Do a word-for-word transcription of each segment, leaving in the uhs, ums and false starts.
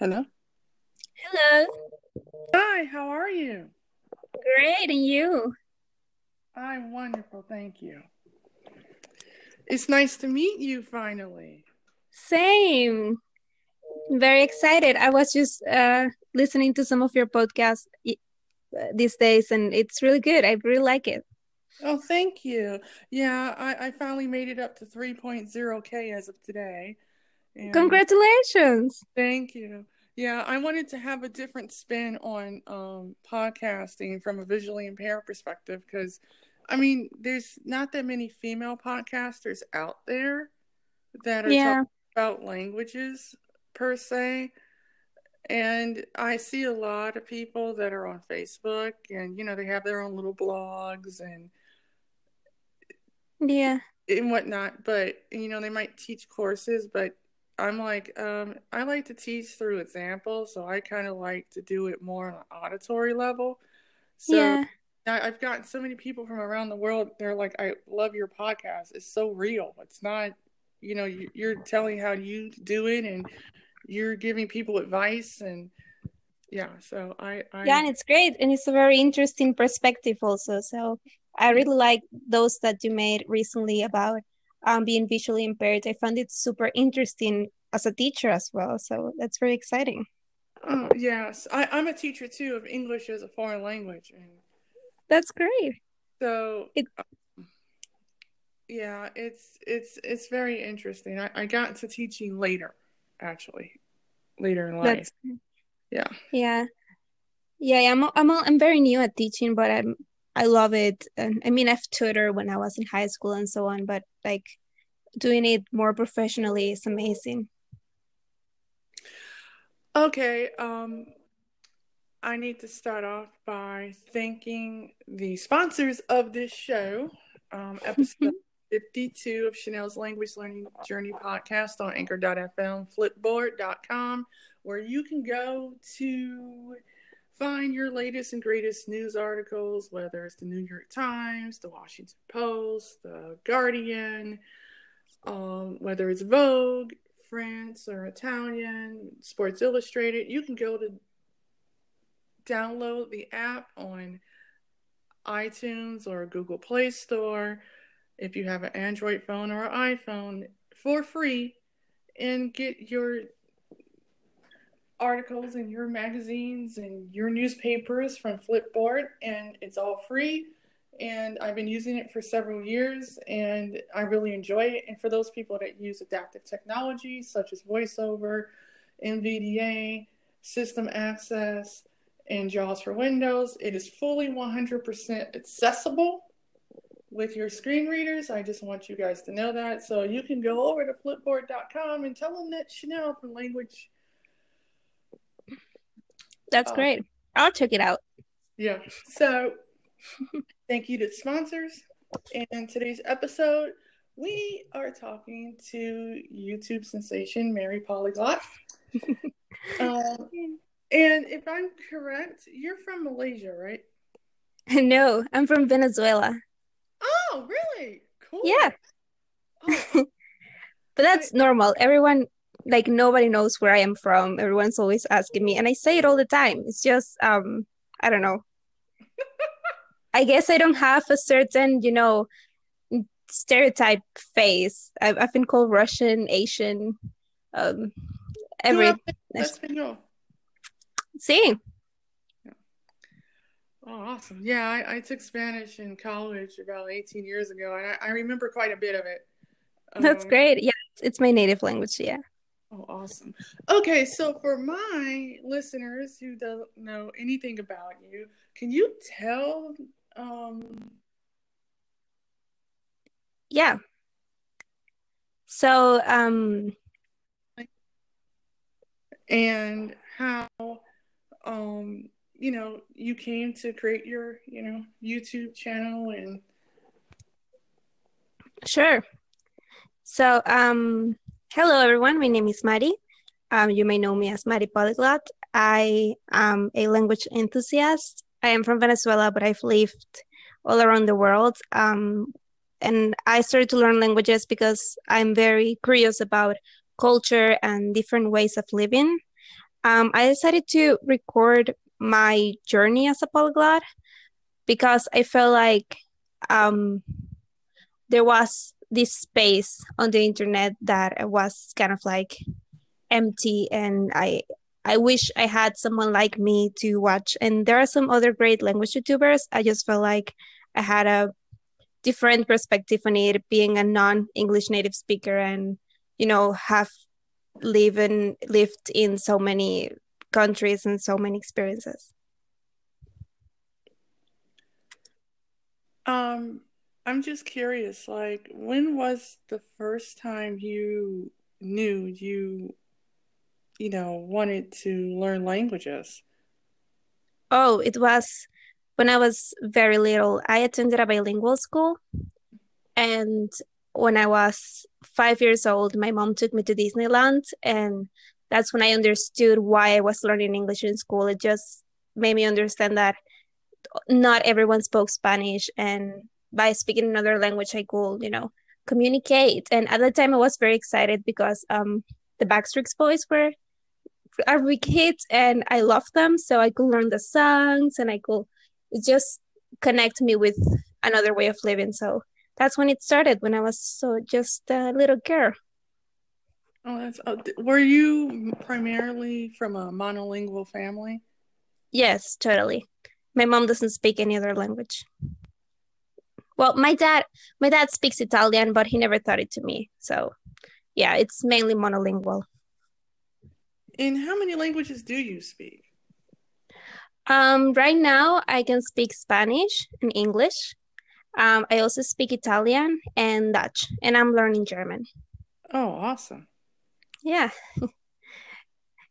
Hello. Hello. Hi, how are you? Great, and you? I'm wonderful, thank you. It's nice to meet you finally. Same. Very excited. I was just uh, listening to some of your podcasts these days, and it's really good. I really like it. Oh, thank you. Yeah, I, I finally made it up to three point oh K as of today. And congratulations. Thank you. Yeah, I wanted to have a different spin on um, podcasting from a visually impaired perspective because, I mean, there's not that many female podcasters out there that are yeah. talking about languages per se. And I see a lot of people that are on Facebook and, you know, they have their own little blogs and yeah and whatnot. But, you know, they might teach courses, but I'm like, um, I like to teach through example. So I kind of like to do it more on an auditory level. So yeah. I, I've gotten so many people from around the world. They're like, I love your podcast. It's so real. It's not, you know, you, you're telling how you do it and you're giving people advice and yeah, so I, I... Yeah, and it's great. And it's a very interesting perspective also. So I really like those that you made recently about um, being visually impaired. I found it super interesting as a teacher as well. So that's very exciting. Oh, yes. I, I'm a teacher too of English as a foreign language. And that's great. So... It... Yeah, it's it's it's very interesting. I, I got into teaching later. Actually, later in life. That's, yeah. Yeah. Yeah. I'm I'm I'm very new at teaching, but I'm I love it. And I mean, I've tutored when I was in high school and so on, but like doing it more professionally is amazing. Okay. Um, I need to start off by thanking the sponsors of this show, um, episode fifty-two of Chanel's Language Learning Journey podcast on anchor dot f m, flipboard dot com, where you can go to find your latest and greatest news articles, whether it's the New York Times, the Washington Post, the Guardian, um, whether it's Vogue, France, or Italian, Sports Illustrated. You can go to download the app on iTunes or Google Play Store, if you have an Android phone or an iPhone, for free, and get your articles and your magazines and your newspapers from Flipboard, and it's all free. And I've been using it for several years, and I really enjoy it. And for those people that use adaptive technology, such as VoiceOver, N V D A, System Access, and JAWS for Windows, it is fully one hundred percent accessible with your screen readers. I just want you guys to know that. So you can go over to flipboard dot com and tell them that Chanel from Language. That's um, great. I'll check it out. Yeah. So thank you to the sponsors. And today's episode, we are talking to YouTube sensation Mary Polyglot. um, and if I'm correct, you're from Malaysia, right? No, I'm from Venezuela. Oh, really? Cool. Yeah. Oh. But that's I, normal. Everyone, like, nobody knows where I am from. Everyone's always asking me. And I say it all the time. It's just, um, I don't know. I guess I don't have a certain, you know, stereotype face. I've, I've been called Russian, Asian, um, every... Español. Sí. Oh, awesome. Yeah, I, I took Spanish in college about eighteen years ago, and I, I remember quite a bit of it. Um, That's great. Yeah, it's my native language, yeah. Oh, awesome. Okay, so for my listeners who don't know anything about you, can you tell? Um... Yeah. So, um... and how... um. you know, you came to create your, you know, YouTube channel and... Sure. So, um, hello, everyone. My name is Maddie. Um, you may know me as Maddie Polyglot. I am a language enthusiast. I am from Venezuela, but I've lived all around the world. Um, and I started to learn languages because I'm very curious about culture and different ways of living. um, I decided to record my journey as a polyglot because I felt like um, there was this space on the internet that was kind of like empty, and I I wish I had someone like me to watch. And there are some other great language YouTubers. I just felt like I had a different perspective on it, being a non-English native speaker, and you know, have lived and lived in so many countries and so many experiences. Um, I'm just curious, like, when was the first time you knew you, you know, wanted to learn languages? Oh, it was when I was very little. I attended a bilingual school, and when I was five years old, my mom took me to Disneyland, and that's when I understood why I was learning English in school. It just made me understand that not everyone spoke Spanish, and by speaking another language, I could, you know, communicate. And at the time, I was very excited because um, the Backstreet Boys were a big hit, and I loved them. So I could learn the songs, and I could just connect me with another way of living. So that's when it started, when I was so just a little girl. Oh, that's. Oh, were you primarily from a monolingual family? Yes, totally. My mom doesn't speak any other language. Well, my dad, my dad speaks Italian, but he never taught it to me. So, yeah, it's mainly monolingual. And how many languages do you speak? Um, right now, I can speak Spanish and English. Um, I also speak Italian and Dutch, and I'm learning German. Oh, awesome! Yeah,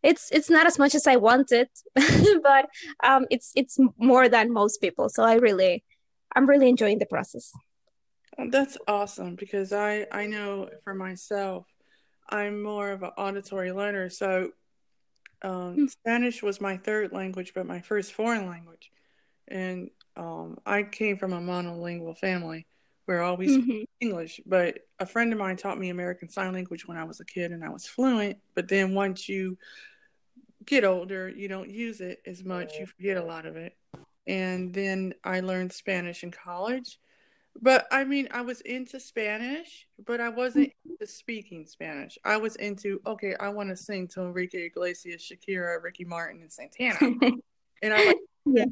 it's it's not as much as I wanted, but um, it's it's more than most people. So I really. I'm really enjoying the process. That's awesome, because I, I know for myself, I'm more of an auditory learner. So um, hmm. Spanish was my third language, but my first foreign language. And um, I came from a monolingual family where all we mm-hmm. speak English. But a friend of mine taught me American Sign Language when I was a kid, and I was fluent. But then once you get older, you don't use it as much. You forget a lot of it. And then I learned Spanish in college. But, I mean, I was into Spanish, but I wasn't into speaking Spanish. I was into, okay, I want to sing to Enrique Iglesias, Shakira, Ricky Martin, and Santana. And I like yeah.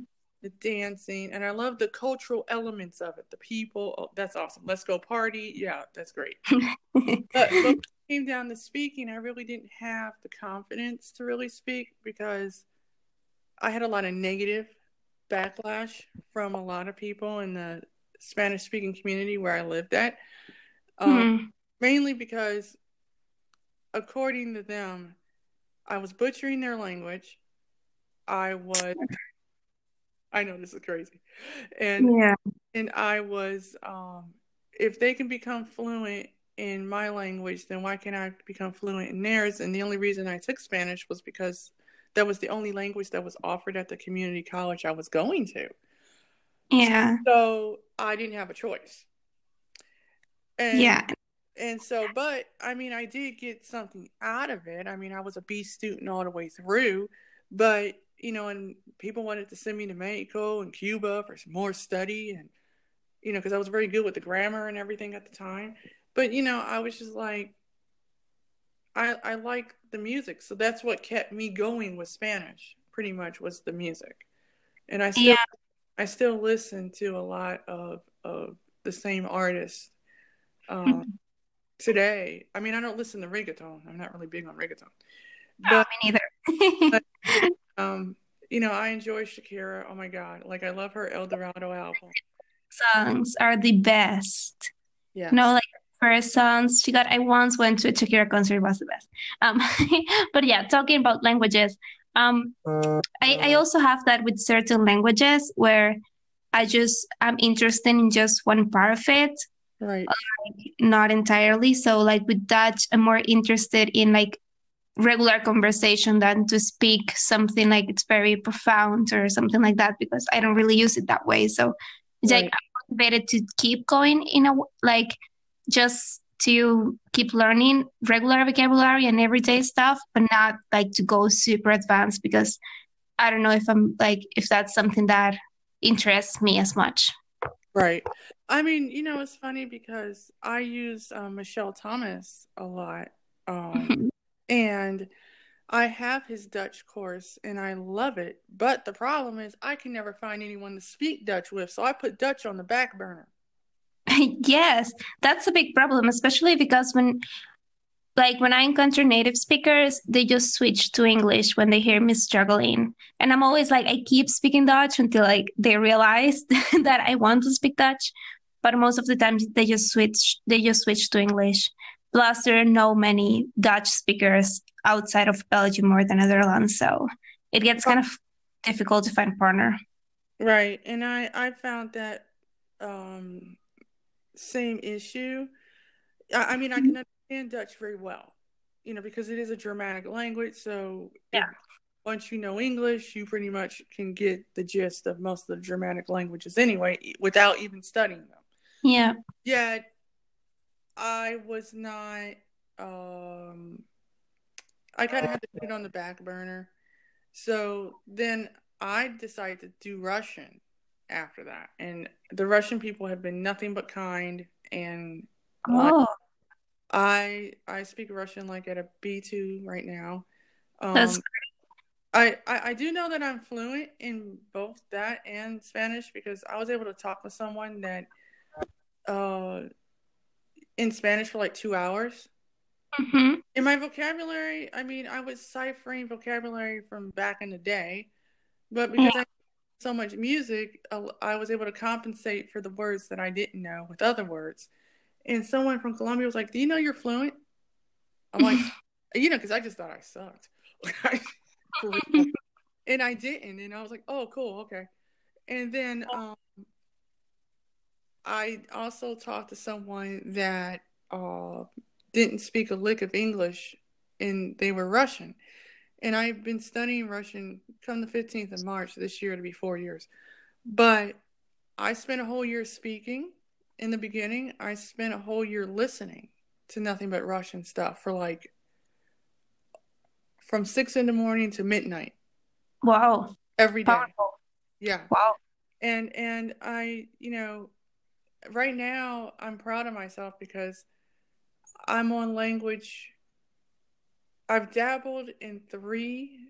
the dancing, and I love the cultural elements of it. The people, oh, that's awesome. Let's go party. Yeah, that's great. but, but when it came down to speaking, I really didn't have the confidence to really speak because I had a lot of negative backlash from a lot of people in the Spanish speaking community where I lived at, um, mm-hmm. mainly because, according to them, I was butchering their language. I was, I know this is crazy, and yeah. and I was, um, if they can become fluent in my language, then why can't I become fluent in theirs? And the only reason I took Spanish was because that was the only language that was offered at the community college I was going to. Yeah. So I didn't have a choice. And, yeah. And so, but I mean, I did get something out of it. I mean, I was a B student all the way through, but you know, and people wanted to send me to Mexico and Cuba for some more study. And, you know, cause I was very good with the grammar and everything at the time, but you know, I was just like, I, I like the music. So that's what kept me going with Spanish, pretty much, was the music. And I still yeah. I still listen to a lot of, of the same artists um, mm-hmm. today. I mean, I don't listen to reggaeton. I'm not really big on reggaeton. But, oh, me neither. but, um, you know, I enjoy Shakira. Oh, my God. Like, I love her El Dorado album. Songs are the best. Yeah. No, like, songs she got. I once went to a Shakira concert. It was the best. Um, but yeah, talking about languages, um, I, I also have that with certain languages where I just I'm interested in just one part of it, right? Like, not entirely. So like with Dutch, I'm more interested in like regular conversation than to speak something like it's very profound or something like that, because I don't really use it that way. So it's right. like I'm motivated to keep going in a like. Just to keep learning regular vocabulary and everyday stuff, but not like to go super advanced, because I don't know if I'm like, if that's something that interests me as much. Right. I mean, you know, it's funny because I use uh, Michel Thomas a lot. Um, mm-hmm. And I have his Dutch course and I love it. But the problem is I can never find anyone to speak Dutch with. So I put Dutch on the back burner. Yes, that's a big problem, especially because when like when I encounter native speakers, they just switch to English when they hear me struggling. And I'm always like, I keep speaking Dutch until like they realize that I want to speak Dutch. But most of the time they just switch, they just switch to English. Plus, there are no many Dutch speakers outside of Belgium or the Netherlands. So it gets kind of difficult to find a partner. Right. And I, I found that um, same issue. I, I mean, I can understand Dutch very well, you know, because it is a Germanic language. So yeah, once you know English, you pretty much can get the gist of most of the Germanic languages anyway, without even studying them. Yeah. Yeah. I was not, um, I kind of had to put it on the back burner. So then I decided to do Russian after that. And the Russian people have been nothing but kind. And oh. I I speak Russian like at a B two right now. Um, That's great. I, I, I do know that I'm fluent in both that and Spanish, because I was able to talk with someone that, uh, in Spanish for like two hours. Mm-hmm. In my vocabulary, I mean, I was ciphering vocabulary from back in the day, but because yeah. I did so much music, I was able to compensate for the words that I didn't know with other words. And someone from Colombia was like, do you know you're fluent? I'm like, you know, because I just thought I sucked. And I didn't. And I was like, oh, cool. Okay. And then, um, I also talked to someone that uh, didn't speak a lick of English, and they were Russian. And I've been studying Russian come the fifteenth of March this year, to be four years. But I spent a whole year speaking in the beginning. I spent a whole year listening to nothing but Russian stuff for like from six in the morning to midnight. Wow. Every day. Powerful. Yeah. Wow. And, and I, you know, right now, I'm proud of myself because I'm on language. I've dabbled in three: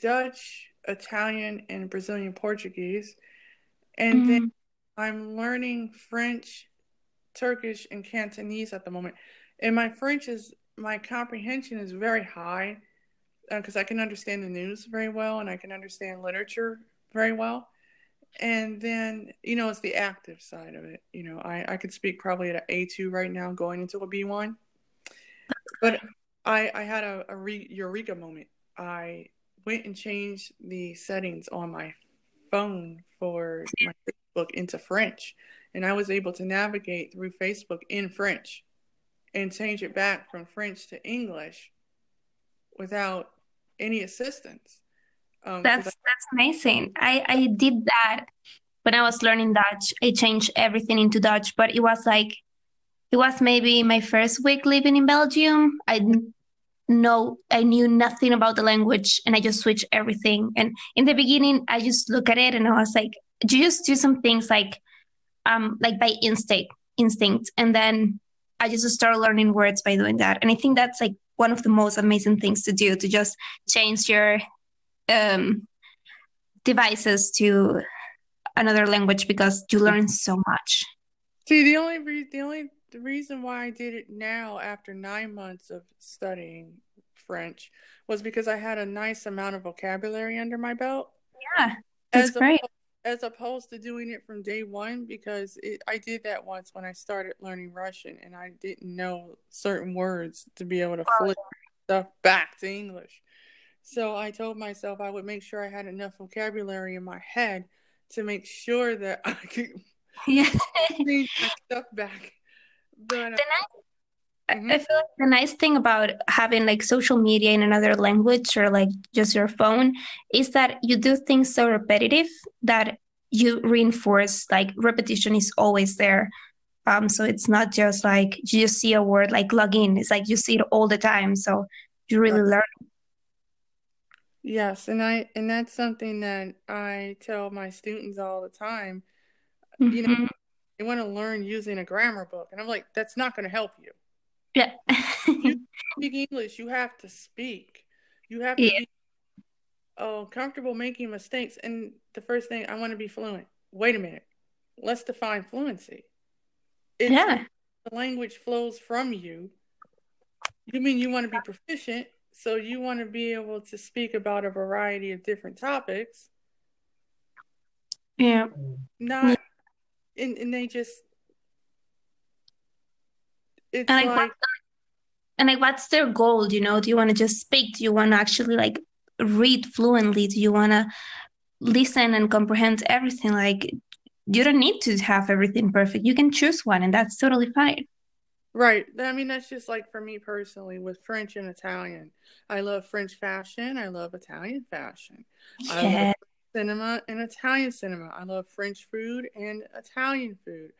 Dutch, Italian, and Brazilian Portuguese. And mm-hmm. then I'm learning French, Turkish, and Cantonese at the moment. And my French is, my comprehension is very high because uh, I can understand the news very well and I can understand literature very well. And then, you know, it's the active side of it. You know, I, I could speak probably at an A two right now going into a B one. But I, I had a, a re- eureka moment. I went and changed the settings on my phone for my Facebook into French. And I was able to navigate through Facebook in French and change it back from French to English without any assistance. Um, that's that's amazing. I, I did that when I was learning Dutch. I changed everything into Dutch, but it was like, it was maybe my first week living in Belgium. I know I knew nothing about the language and I just switched everything. And in the beginning, I just look at it and I was like, just do some things like, um, like by instinct, instinct. And then I just started learning words by doing that. And I think that's like one of the most amazing things to do, to just change your um devices to another language, because you learn so much. See, the only re- the only the reason why I did it now after nine months of studying French was because I had a nice amount of vocabulary under my belt. Yeah, that's as great. Opposed, as opposed to doing it from day one, because it, I did that once when I started learning Russian and I didn't know certain words to be able to wow. flip stuff back to English. So I told myself I would make sure I had enough vocabulary in my head to make sure that I could yeah. change my stuff back. But, nice, mm-hmm. I feel like the nice thing about having like social media in another language or like just your phone is that you do things so repetitive that you reinforce, like repetition is always there. Um, so it's not just like you just see a word like login. It's like you see it all the time. So you really learn. Yes. And I, and that's something that I tell my students all the time. Mm-hmm. You know, they want to learn using a grammar book. And I'm like, that's not going to help you. Yeah. You speak English, you have to speak. You have to yeah. be oh, comfortable making mistakes. And the first thing, I want to be fluent. Wait a minute. Let's define fluency. It's yeah. The language flows from you. You mean you want to be proficient, so you want to be able to speak about a variety of different topics. Yeah. Not, yeah. And, and they just, it's and like, like and like, what's their goal? You know, do you want to just speak? Do you want to actually like read fluently? Do you want to listen and comprehend everything? Like, you don't need to have everything perfect. You can choose one, and that's totally fine. Right. I mean, that's just like for me personally with French and Italian. I love French fashion. I love Italian fashion. Yeah. I love cinema and Italian cinema. I love French food and Italian food.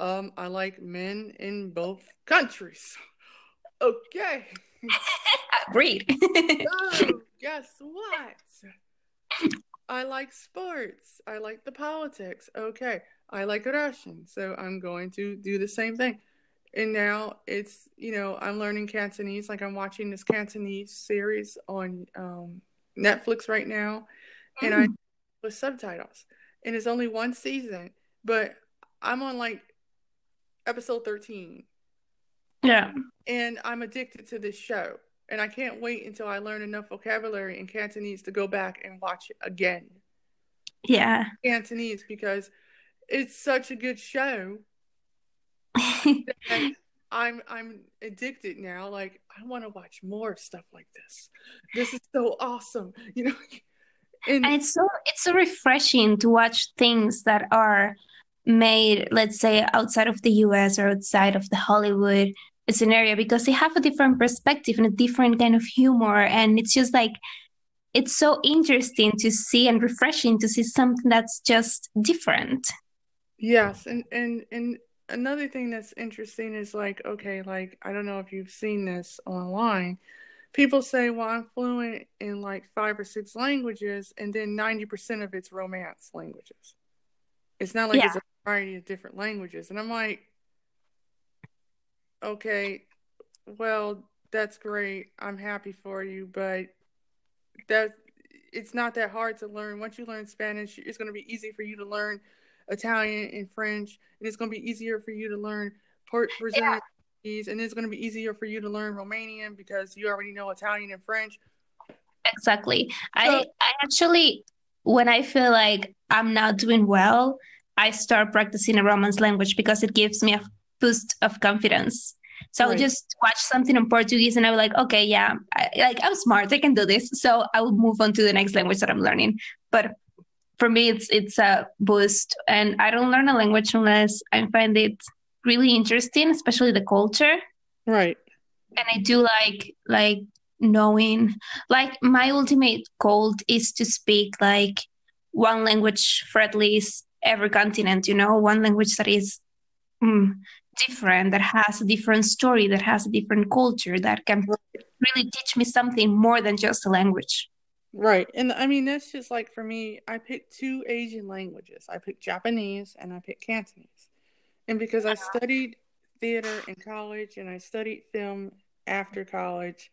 Um, I like men in both countries. Okay. Agreed. So, guess what? I like sports. I like the politics. Okay. I like Russian. So I'm going to do the same thing. And now it's, you know, I'm learning Cantonese. Like I'm watching this Cantonese series on um, Netflix right now. Mm. And I with subtitles. And it's only one season. But I'm on like episode thirteen. Yeah. And I'm addicted to this show. And I can't wait until I learn enough vocabulary in Cantonese to go back and watch it again. Yeah. Cantonese, because it's such a good show. that I'm I'm addicted now. Like, I want to watch more stuff like this. This is so awesome. You know? And, and it's so it's so refreshing to watch things that are made, let's say, outside of the U S or outside of the Hollywood scenario, because they have a different perspective and a different kind of humor, and it's just like it's so interesting to see and refreshing to see something that's just different. Yes. And and and another thing that's interesting is like, okay, like I don't know if you've seen this online, people say, well, I'm fluent in like five or six languages, and then ninety percent of it's romance languages. It's not like yeah. It's a variety of different languages. And I'm like, okay, well, that's great. I'm happy for you, but that it's not that hard to learn. Once you learn Spanish, it's going to be easy for you to learn Italian and French, and it's going to be easier for you to learn Brazilian, yeah. and it's going to be easier for you to learn Romanian because you already know Italian and French. Exactly. So- I, I actually, when I feel like I'm not doing well, I start practicing a Romance language because it gives me a boost of confidence. So right. I would just watch something in Portuguese and I was like, okay, yeah, I, like I'm smart, I can do this. So I would move on to the next language that I'm learning. But for me, it's it's a boost, and I don't learn a language unless I find it really interesting, especially the culture. Right. And I do like like knowing, like my ultimate goal is to speak like one language for at least every continent, you know, one language that is mm, different, that has a different story, that has a different culture, that can really teach me something more than just a language. Right. And I mean, that's just like for me, I picked two Asian languages. I picked Japanese and I picked Cantonese. And because I studied theater in college and I studied film after college,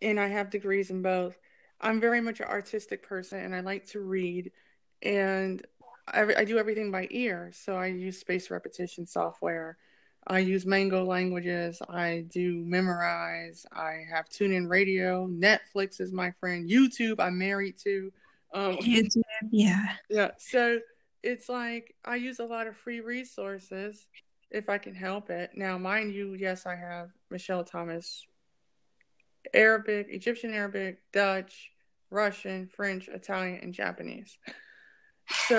and I have degrees in both, I'm very much an artistic person, and I like to read, and I, I do everything by ear. So I use spaced repetition software. I use Mango Languages. I do Memorize. I have TuneIn Radio. Netflix is my friend. YouTube, I'm married to. Um, YouTube, yeah. Yeah. So it's like I use a lot of free resources if I can help it. Now, mind you, yes, I have Michel Thomas, Arabic, Egyptian Arabic, Dutch, Russian, French, Italian, and Japanese. So,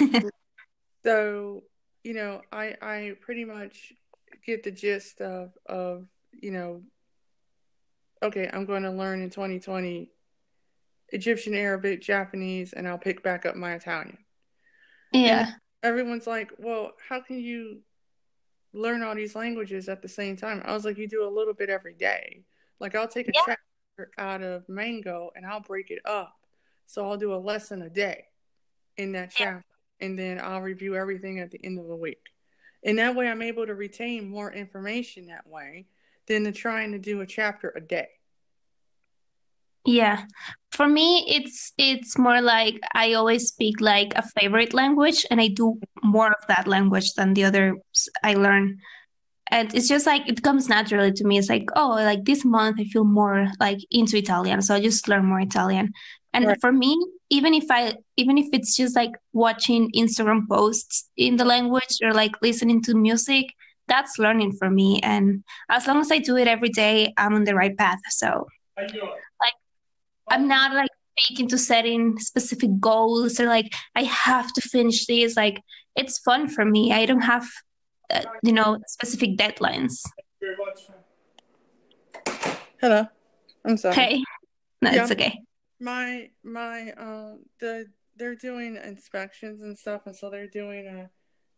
so you know, I I pretty much get the gist of, of, you know, okay, I'm going to learn in twenty twenty Egyptian Arabic, Japanese, and I'll pick back up my Italian. Yeah. And everyone's like, well, how can you learn all these languages at the same time. I was like, you do a little bit every day. Like, I'll take a yeah. chapter out of Mango and I'll break it up. So I'll do a lesson a day in that chapter. Yeah. And then I'll review everything at the end of the week. And that way I'm able to retain more information that way than to trying to do a chapter a day. Yeah. For me, it's it's more like I always speak like a favorite language, and I do more of that language than the others I learn. And it's just like it comes naturally to me. It's like, oh, like this month I feel more like into Italian, so I just learn more Italian. And right. for me, even if I even if it's just like watching Instagram posts in the language or like listening to music, that's learning for me. And as long as I do it every day, I'm on the right path. So like I'm not like fake into setting specific goals or like I have to finish this. Like it's fun for me. I don't have uh, you know specific deadlines. Thank you very much. Hello, I'm sorry. Hey, no, yeah. It's okay. My my uh, the they're doing inspections and stuff, and so they're doing a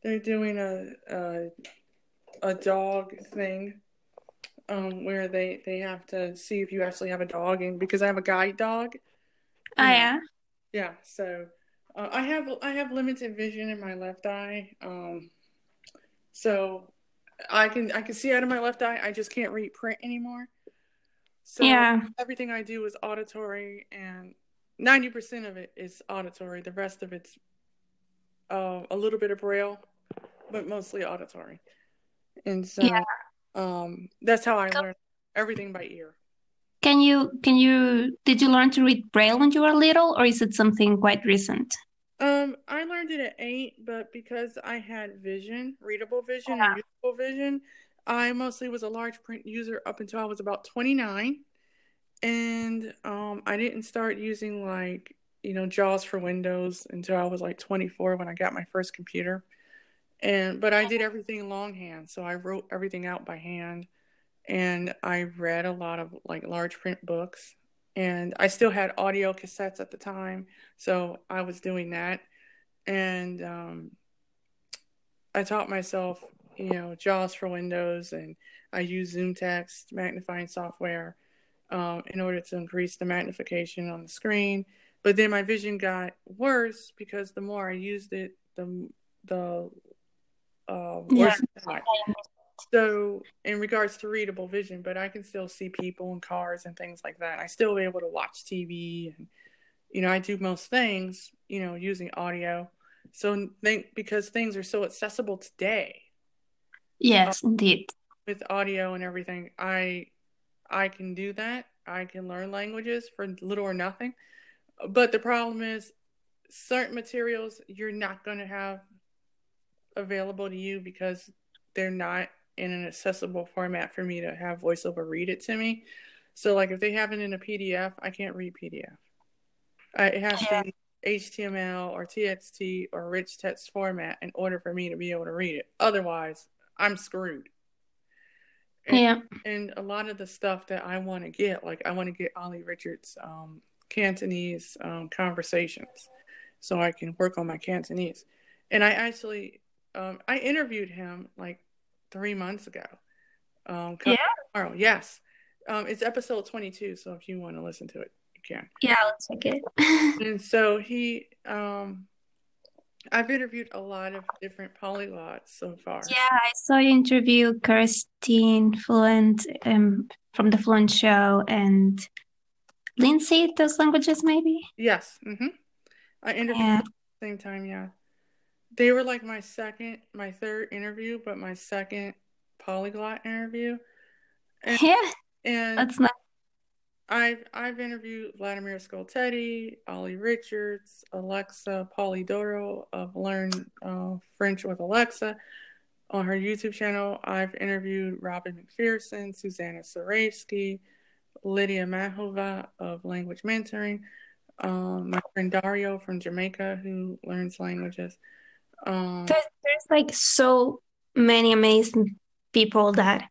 they're doing a a, a dog thing. Um, where they, they have to see if you actually have a dog, and because I have a guide dog. Oh, yeah. Yeah. So uh, I have I have limited vision in my left eye. Um, so I can I can see out of my left eye. I just can't read print anymore. So yeah. Everything I do is auditory, and ninety percent of it is auditory. The rest of it's uh, a little bit of braille, but mostly auditory. And so. Yeah. Um, that's how I learned everything by ear. Can you, can you, did you learn to read Braille when you were little, or is it something quite recent? Um, I learned it at eight, but because I had vision, readable vision, yeah. and usable vision, I mostly was a large print user up until I was about twenty-nine. And, um, I didn't start using like, you know, JAWS for Windows until I was like twenty-four when I got my first computer. And but I did everything longhand, so I wrote everything out by hand, and I read a lot of like large print books, and I still had audio cassettes at the time, so I was doing that, and um, I taught myself, you know, JAWS for Windows, and I used Zoom Text magnifying software um, in order to increase the magnification on the screen. But then my vision got worse because the more I used it, the the Uh, yeah. So in regards to readable vision, but I can still see people and cars and things like that. I still be able to watch T V, and you know, I do most things, you know, using audio. So think because things are so accessible today. Yes, um, indeed. With audio and everything, I I can do that. I can learn languages for little or nothing. But the problem is, certain materials you're not going to have available to you because they're not in an accessible format for me to have voiceover read it to me. So like if they have it in a P D F, I can't read P D F. I, it has yeah. to be H T M L or T X T or rich text format in order for me to be able to read it. Otherwise, I'm screwed. And, yeah. and a lot of the stuff that I want to get, like I want to get Ollie Richards' um, Cantonese um, conversations so I can work on my Cantonese. And I actually... Um, I interviewed him like three months ago. Um, yeah. Tomorrow. Yes. Um, it's episode twenty-two. So if you want to listen to it, you can. Yeah, let's take it. And so he, um, I've interviewed a lot of different polyglots so far. Yeah, I saw you interview Kerstin, Fluent, um, from the Fluent Show, and Lindsay, those languages maybe? Yes. Mm-hmm. I interviewed yeah. at the same time, yeah. They were like my second, my third interview, but my second polyglot interview. And, yeah, and that's nice. I've I've interviewed Vladimir Skoltedi, Ollie Richards, Alexa Polidoro of Learn uh, French with Alexa on her YouTube channel. I've interviewed Robin McPherson, Susanna Sarevsky, Lydia Mahova of Language Mentoring, um, my friend Dario from Jamaica who learns languages. Um, there's, there's like so many amazing people that,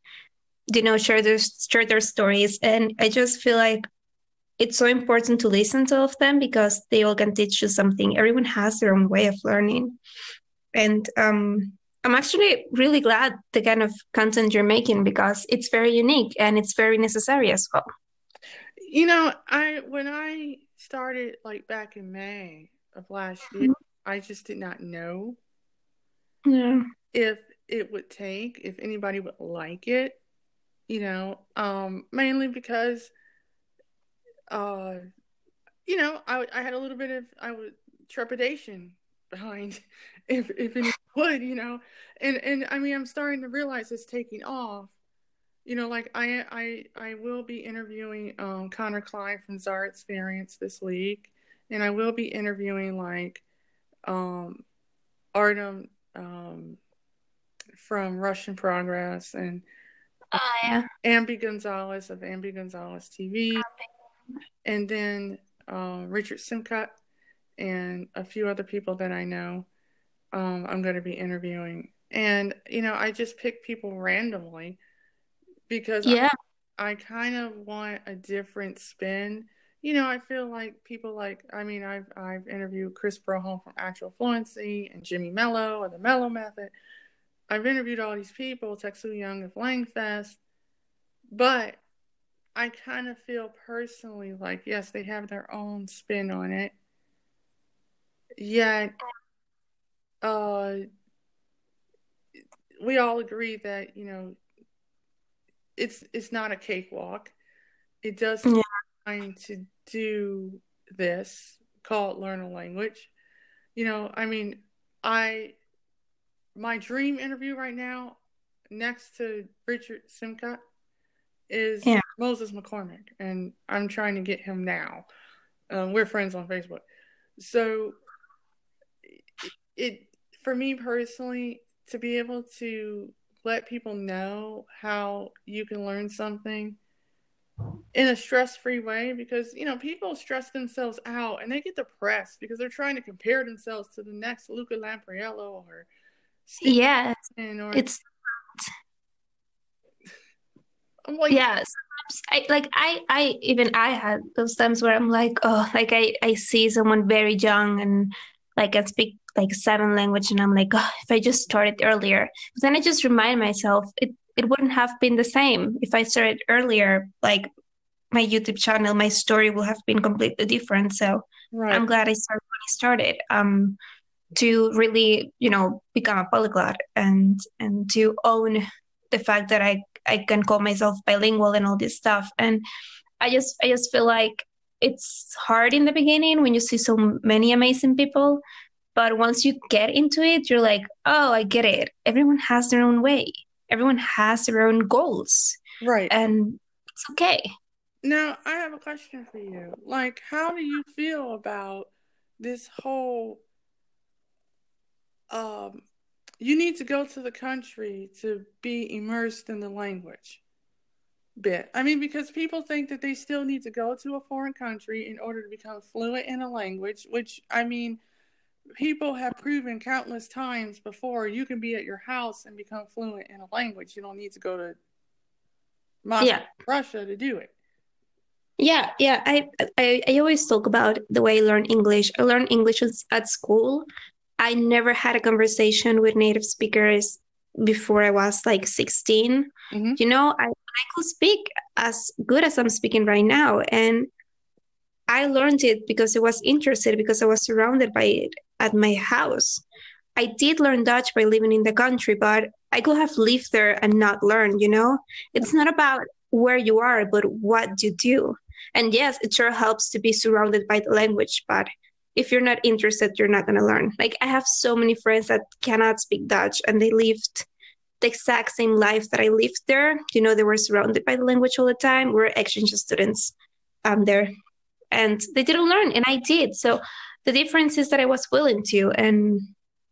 you know, share their share their stories, and I just feel like it's so important to listen to all of them because they all can teach you something. Everyone has their own way of learning, and um, I'm actually really glad the kind of content you're making, because it's very unique and it's very necessary as well. You know, I when I started like back in May of last year, mm-hmm. I just did not know yeah. if it would take, if anybody would like it, you know, um, mainly because, uh, you know, I, I had a little bit of I would trepidation behind if if it would, you know, and and I mean, I'm starting to realize it's taking off. You know, like I I I will be interviewing um, Connor Klein from Czar Experience this week, and I will be interviewing like um, Artem um, from Russian Progress, and uh, yeah. Ambi Gonzalez of Ambi Gonzalez T V, uh, and then uh, Richard Simcott and a few other people that I know. Um, I'm going to be interviewing, and you know, I just pick people randomly. Because yeah. I, I kind of want a different spin. You know, I feel like people like, I mean, I've I've interviewed Chris Broholm from Actual Fluency and Jimmy Mello of the Mello Method. I've interviewed all these people, Texu Young of Langfest. But I kind of feel personally like, yes, they have their own spin on it. Yet, uh, we all agree that, you know, It's it's not a cakewalk. It does take yeah. time to do this, call it learn a language. You know, I mean, I my dream interview right now, next to Richard Simcott, is yeah. Moses McCormick, and I'm trying to get him now. Um, we're friends on Facebook, so it for me personally to be able to let people know how you can learn something in a stress-free way, because, you know, people stress themselves out and they get depressed because they're trying to compare themselves to the next Luca Lampriello or Steve yeah, or it's I'm like, yes. I, like I, I, even I had those times where I'm like, oh, like I, I see someone very young and like I speak like seven language and I'm like, oh, if I just started earlier. But then I just remind myself it, it wouldn't have been the same if I started earlier. Like my YouTube channel, my story will have been completely different. So right. I'm glad I started when I started um, to really, you know, become a polyglot and and to own the fact that I, I can call myself bilingual and all this stuff. And I just I just feel like it's hard in the beginning when you see so many amazing people. But once you get into it, you're like, oh, I get it. Everyone has their own way. Everyone has their own goals. Right. And it's okay. Now, I have a question for you. Like, how do you feel about this whole, um, you need to go to the country to be immersed in the language bit? I mean, because people think that they still need to go to a foreign country in order to become fluent in a language, which, I mean, people have proven countless times before you can be at your house and become fluent in a language. You don't need to go to Moscow, yeah. Russia to do it. Yeah, yeah. I, I I always talk about the way I learn English. I learned English at school. I never had a conversation with native speakers before I was like sixteen. Mm-hmm. You know, I, I could speak as good as I'm speaking right now. And I learned it because I was interested, because I was surrounded by it at my house. I did learn Dutch by living in the country, but I could have lived there and not learned, you know? It's not about where you are, but what you do. And yes, it sure helps to be surrounded by the language, but if you're not interested, you're not going to learn. Like, I have so many friends that cannot speak Dutch, and they lived the exact same life that I lived there. You know, they were surrounded by the language all the time. We're exchange students um, there. And they didn't learn, and I did. So the difference is that I was willing to. And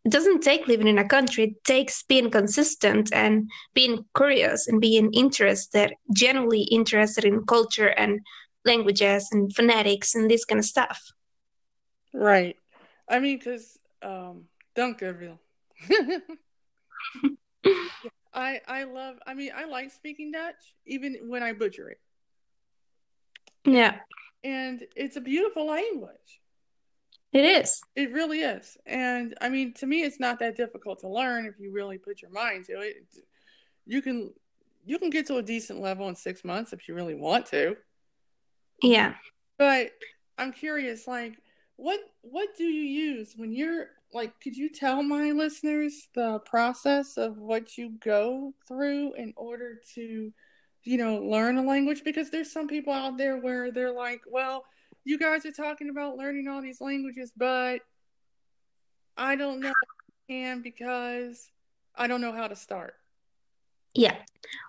it doesn't take living in a country. It takes being consistent and being curious and being interested, generally interested in culture and languages and phonetics and this kind of stuff. Right. I mean, because um, Dunkerville. I, I love, I mean, I like speaking Dutch, even when I butcher it. Yeah. And it's a beautiful language. It is. It really is. And I mean, to me, it's not that difficult to learn if you really put your mind to it. You can you can get to a decent level in six months if you really want to. Yeah. But I'm curious, like, what what do you use when you're, like, could you tell my listeners the process of what you go through in order to, you know, learn a language? Because there's some people out there where they're like, well, you guys are talking about learning all these languages, but I don't know if I can because I don't know how to start. Yeah.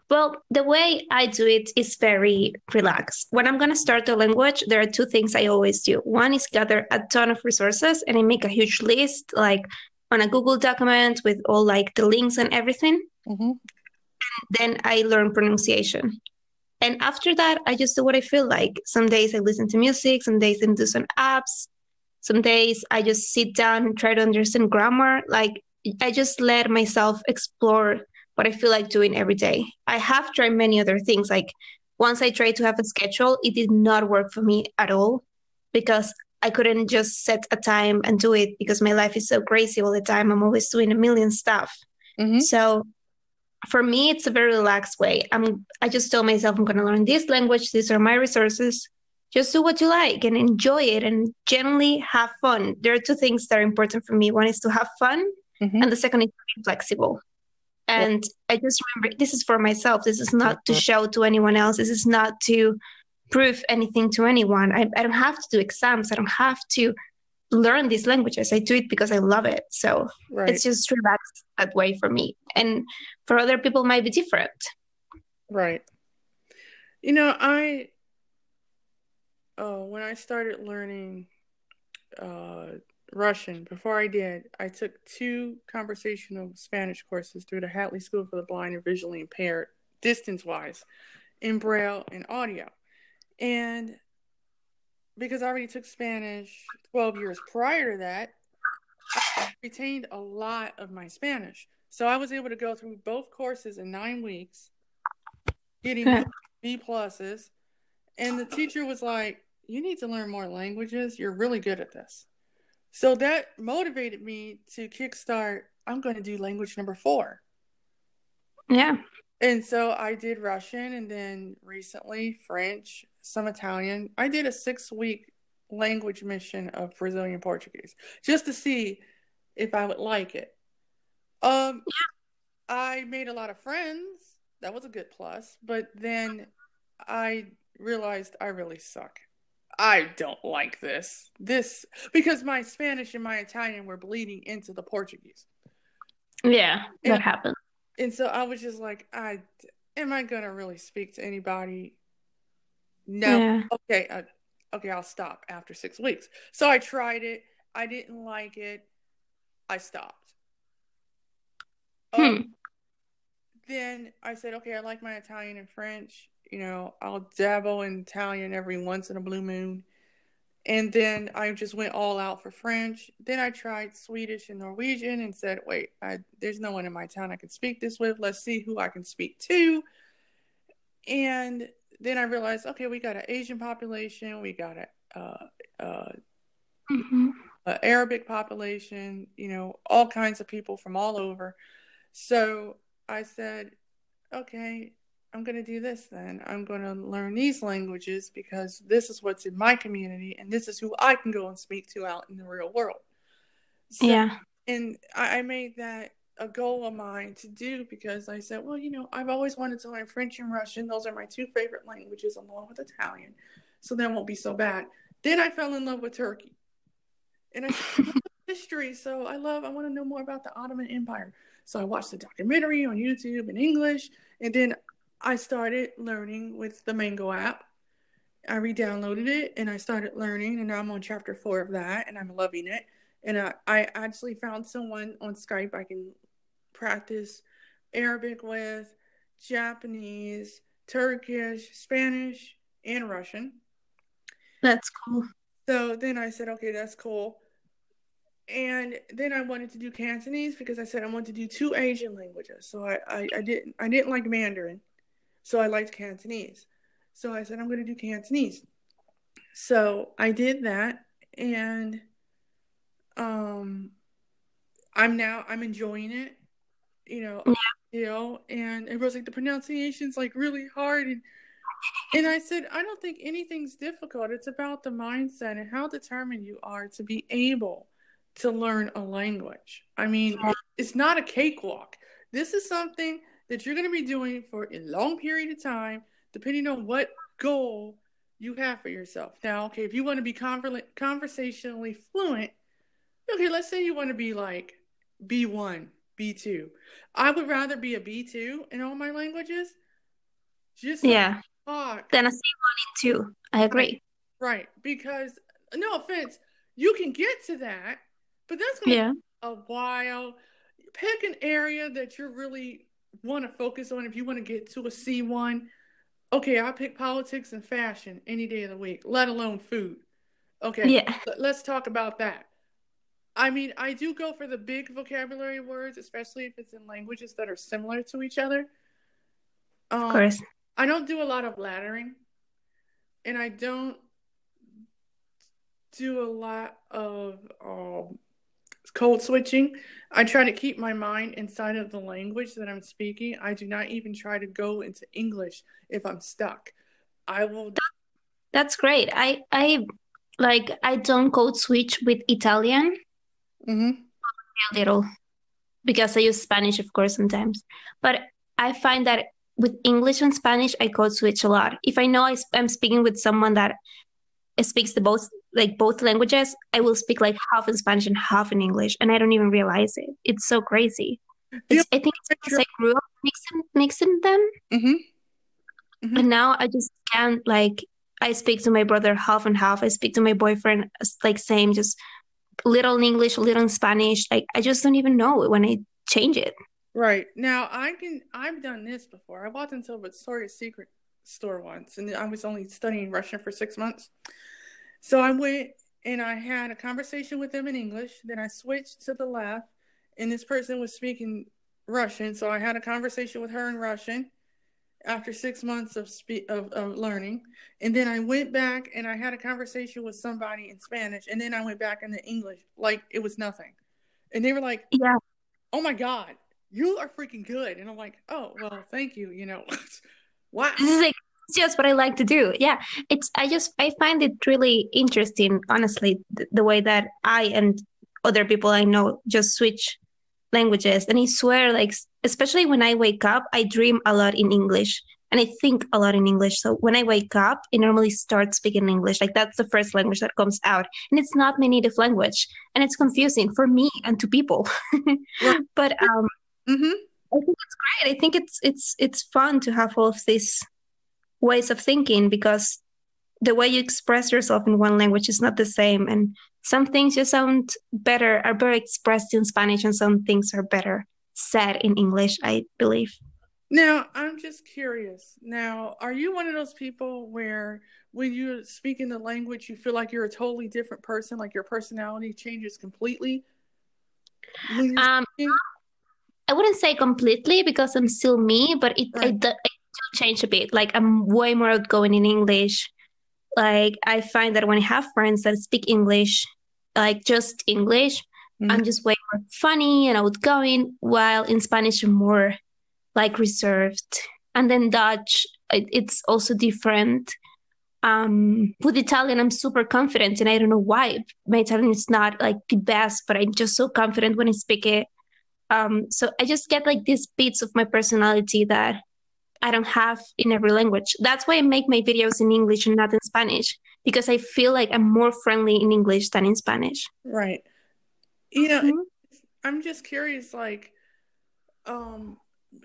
Well, the way I do it is very relaxed. When I'm going to start a language, there are two things I always do. One is gather a ton of resources, and I make a huge list, like on a Google document with all like the links and everything. Mm-hmm. And then I learn pronunciation. And after that, I just do what I feel like. Some days I listen to music. Some days I do some apps. Some days I just sit down and try to understand grammar. Like, I just let myself explore what I feel like doing every day. I have tried many other things. Like, once I tried to have a schedule, it did not work for me at all because I couldn't just set a time and do it because my life is so crazy all the time. I'm always doing a million stuff. Mm-hmm. So for me, it's a very relaxed way. I'm, I just told myself, I'm going to learn this language. These are my resources. Just do what you like and enjoy it and generally have fun. There are two things that are important for me. One is to have fun, mm-hmm. and the second is to be flexible. And I just remember, this is for myself. This is not to show to anyone else. This is not to prove anything to anyone. I, I don't have to do exams. I don't have to learn these languages. I do it because I love it. So right. It's just relaxed that way for me. And for other people, it might be different. Right. You know, I, oh, when I started learning uh Russian, before I did, I took two conversational Spanish courses through the Hatley School for the Blind and Visually Impaired, distance-wise, in Braille and audio. And because I already took Spanish twelve years prior to that, I retained a lot of my Spanish. So I was able to go through both courses in nine weeks, getting B pluses. And the teacher was like, you need to learn more languages. You're really good at this. So that motivated me to kickstart, I'm going to do language number four. Yeah. And so I did Russian and then recently French, some Italian. I did a six-week language mission of Brazilian Portuguese just to see if I would like it. Um, yeah. I made a lot of friends. That was a good plus. But then I realized I really suck. I don't like this, this, because my Spanish and my Italian were bleeding into the Portuguese. Yeah, that and, happened. And so I was just like, I, am I going to really speak to anybody? No. Yeah. Okay. I, okay. I'll stop after six weeks. So I tried it. I didn't like it. I stopped. Hmm. Um, then I said, okay, I like my Italian and French. You know, I'll dabble in Italian every once in a blue moon. And then I just went all out for French. Then I tried Swedish and Norwegian and said, wait, I, there's no one in my town I can speak this with. Let's see who I can speak to. And then I realized, okay, we got an Asian population. We got a uh, uh, mm-hmm. a Arabic population, you know, all kinds of people from all over. So I said, okay, I'm going to do this then. I'm going to learn these languages because this is what's in my community and this is who I can go and speak to out in the real world. So, yeah. And I made that a goal of mine to do because I said, well, you know, I've always wanted to learn French and Russian. Those are my two favorite languages along with Italian. So that won't be so bad. Then I fell in love with Turkey. And I said, I love history. So I love, I want to know more about the Ottoman Empire. So I watched the documentary on YouTube in English. And then I started learning with the Mango app. I re-downloaded it and I started learning, and now I'm on chapter four of that and I'm loving it. And I, I actually found someone on Skype I can practice Arabic with, Japanese, Turkish, Spanish, and Russian. That's cool. So then I said, okay, that's cool. And then I wanted to do Cantonese because I said I wanted to do two Asian languages. So I, I, I didn't I didn't like Mandarin. So I liked Cantonese. So I said, I'm going to do Cantonese. So I did that. And um, I'm now, I'm enjoying it, you know, yeah. you know, and everyone's like, the pronunciation's like really hard. And, and I said, I don't think anything's difficult. It's about the mindset and how determined you are to be able to learn a language. I mean, yeah. it's not a cakewalk. This is something that you're going to be doing for a long period of time, depending on what goal you have for yourself. Now, okay, if you want to be conver- conversationally fluent, okay, let's say you want to be like B one, B two. I would rather be a B two in all my languages. Just yeah. talk. Then a C one and two. I agree. Right, because, no offense, you can get to that, but that's going to yeah. take a while. Pick an area that you really want to focus on if you want to get to a C one. Okay, I pick politics and fashion any day of the week, let alone food. Okay, yeah. let's talk about that. I mean, I do go for the big vocabulary words, especially if it's in languages that are similar to each other. Um, of course. I don't do a lot of laddering, and I don't do a lot of um, code switching. I try to keep my mind inside of the language that I'm speaking. I do not even try to go into English if I'm stuck. I will. That's great. I, I like, I don't code switch with Italian. Mm-hmm. A little, because I use Spanish, of course, sometimes. But I find that with English and Spanish, I code switch a lot. If I know I sp- I'm speaking with someone that speaks the both like both languages, I will speak like half in Spanish and half in English, and I don't even realize it. It's so crazy. It's, I think it's because I grew up mixing, mixing them, mm-hmm. Mm-hmm. and now I just can't. Like, I speak to my brother half and half. I speak to my boyfriend like same, just little in English, little in Spanish. Like, I just don't even know when I change it. Right now, I can. I've done this before. I walked into a Victoria's Secret store once, and I was only studying Russian for six months. So I went and I had a conversation with them in English. Then I switched to the left, and this person was speaking Russian. So I had a conversation with her in Russian after six months of spe- of, of learning. And then I went back and I had a conversation with somebody in Spanish. And then I went back into English like it was nothing. And they were like, "Yeah, oh my God, you are freaking good." And I'm like, "Oh, well, thank you. You know, wow." This is like, it's just what I like to do. Yeah, it's. I just I find it really interesting, honestly, the, the way that I and other people I know just switch languages. And I swear, like, especially when I wake up, I dream a lot in English and I think a lot in English. So when I wake up, I normally start speaking English. Like, that's the first language that comes out, and it's not my native language, and it's confusing for me and to people. Yeah. But um, mm-hmm. I think it's great. I think it's it's it's fun to have all of this. Ways of thinking, because the way you express yourself in one language is not the same, and some things just sound better are better expressed in Spanish, and some things are better said in English, I believe. Now, I'm just curious. Now, are you one of those people where when you're speaking the language, you feel like you're a totally different person, like your personality changes completely? Um, I wouldn't say completely because I'm still me, but it right. I, do, I change a bit. Like, I'm way more outgoing in English. Like, I find that when I have friends that speak English, like just English, mm-hmm. I'm just way more funny and outgoing, while in Spanish I'm more like reserved. And then Dutch, it, it's also different. Um, with Italian, I'm super confident, and I don't know why. My Italian is not like the best, but I'm just so confident when I speak it. Um, so I just get like these bits of my personality that I don't have in every language. That's why I make my videos in English and not in Spanish, because I feel like I'm more friendly in English than in Spanish. Right. You know, mm-hmm. I'm just curious, like, um,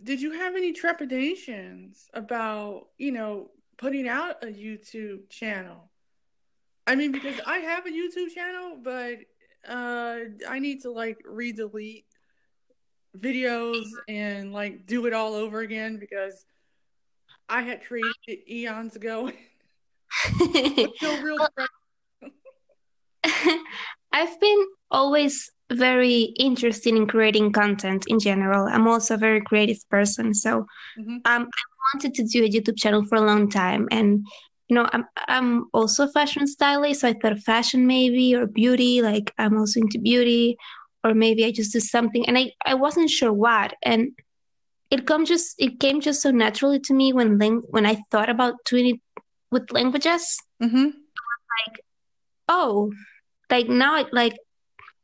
did you have any trepidations about, you know, putting out a YouTube channel? I mean, because I have a YouTube channel, but uh, I need to, like, re-delete videos and, like, do it all over again because I had created it eons ago. real I've been always very interested in creating content in general. I'm also a very creative person. So mm-hmm. um, I wanted to do a YouTube channel for a long time. And you know, I'm I'm also a fashion stylist, so I thought fashion maybe, or beauty, like I'm also into beauty, or maybe I just do something. And I, I wasn't sure what. And it come just it came just so naturally to me when ling- when I thought about doing it with languages. Mm-hmm. I was like, oh, like now I, like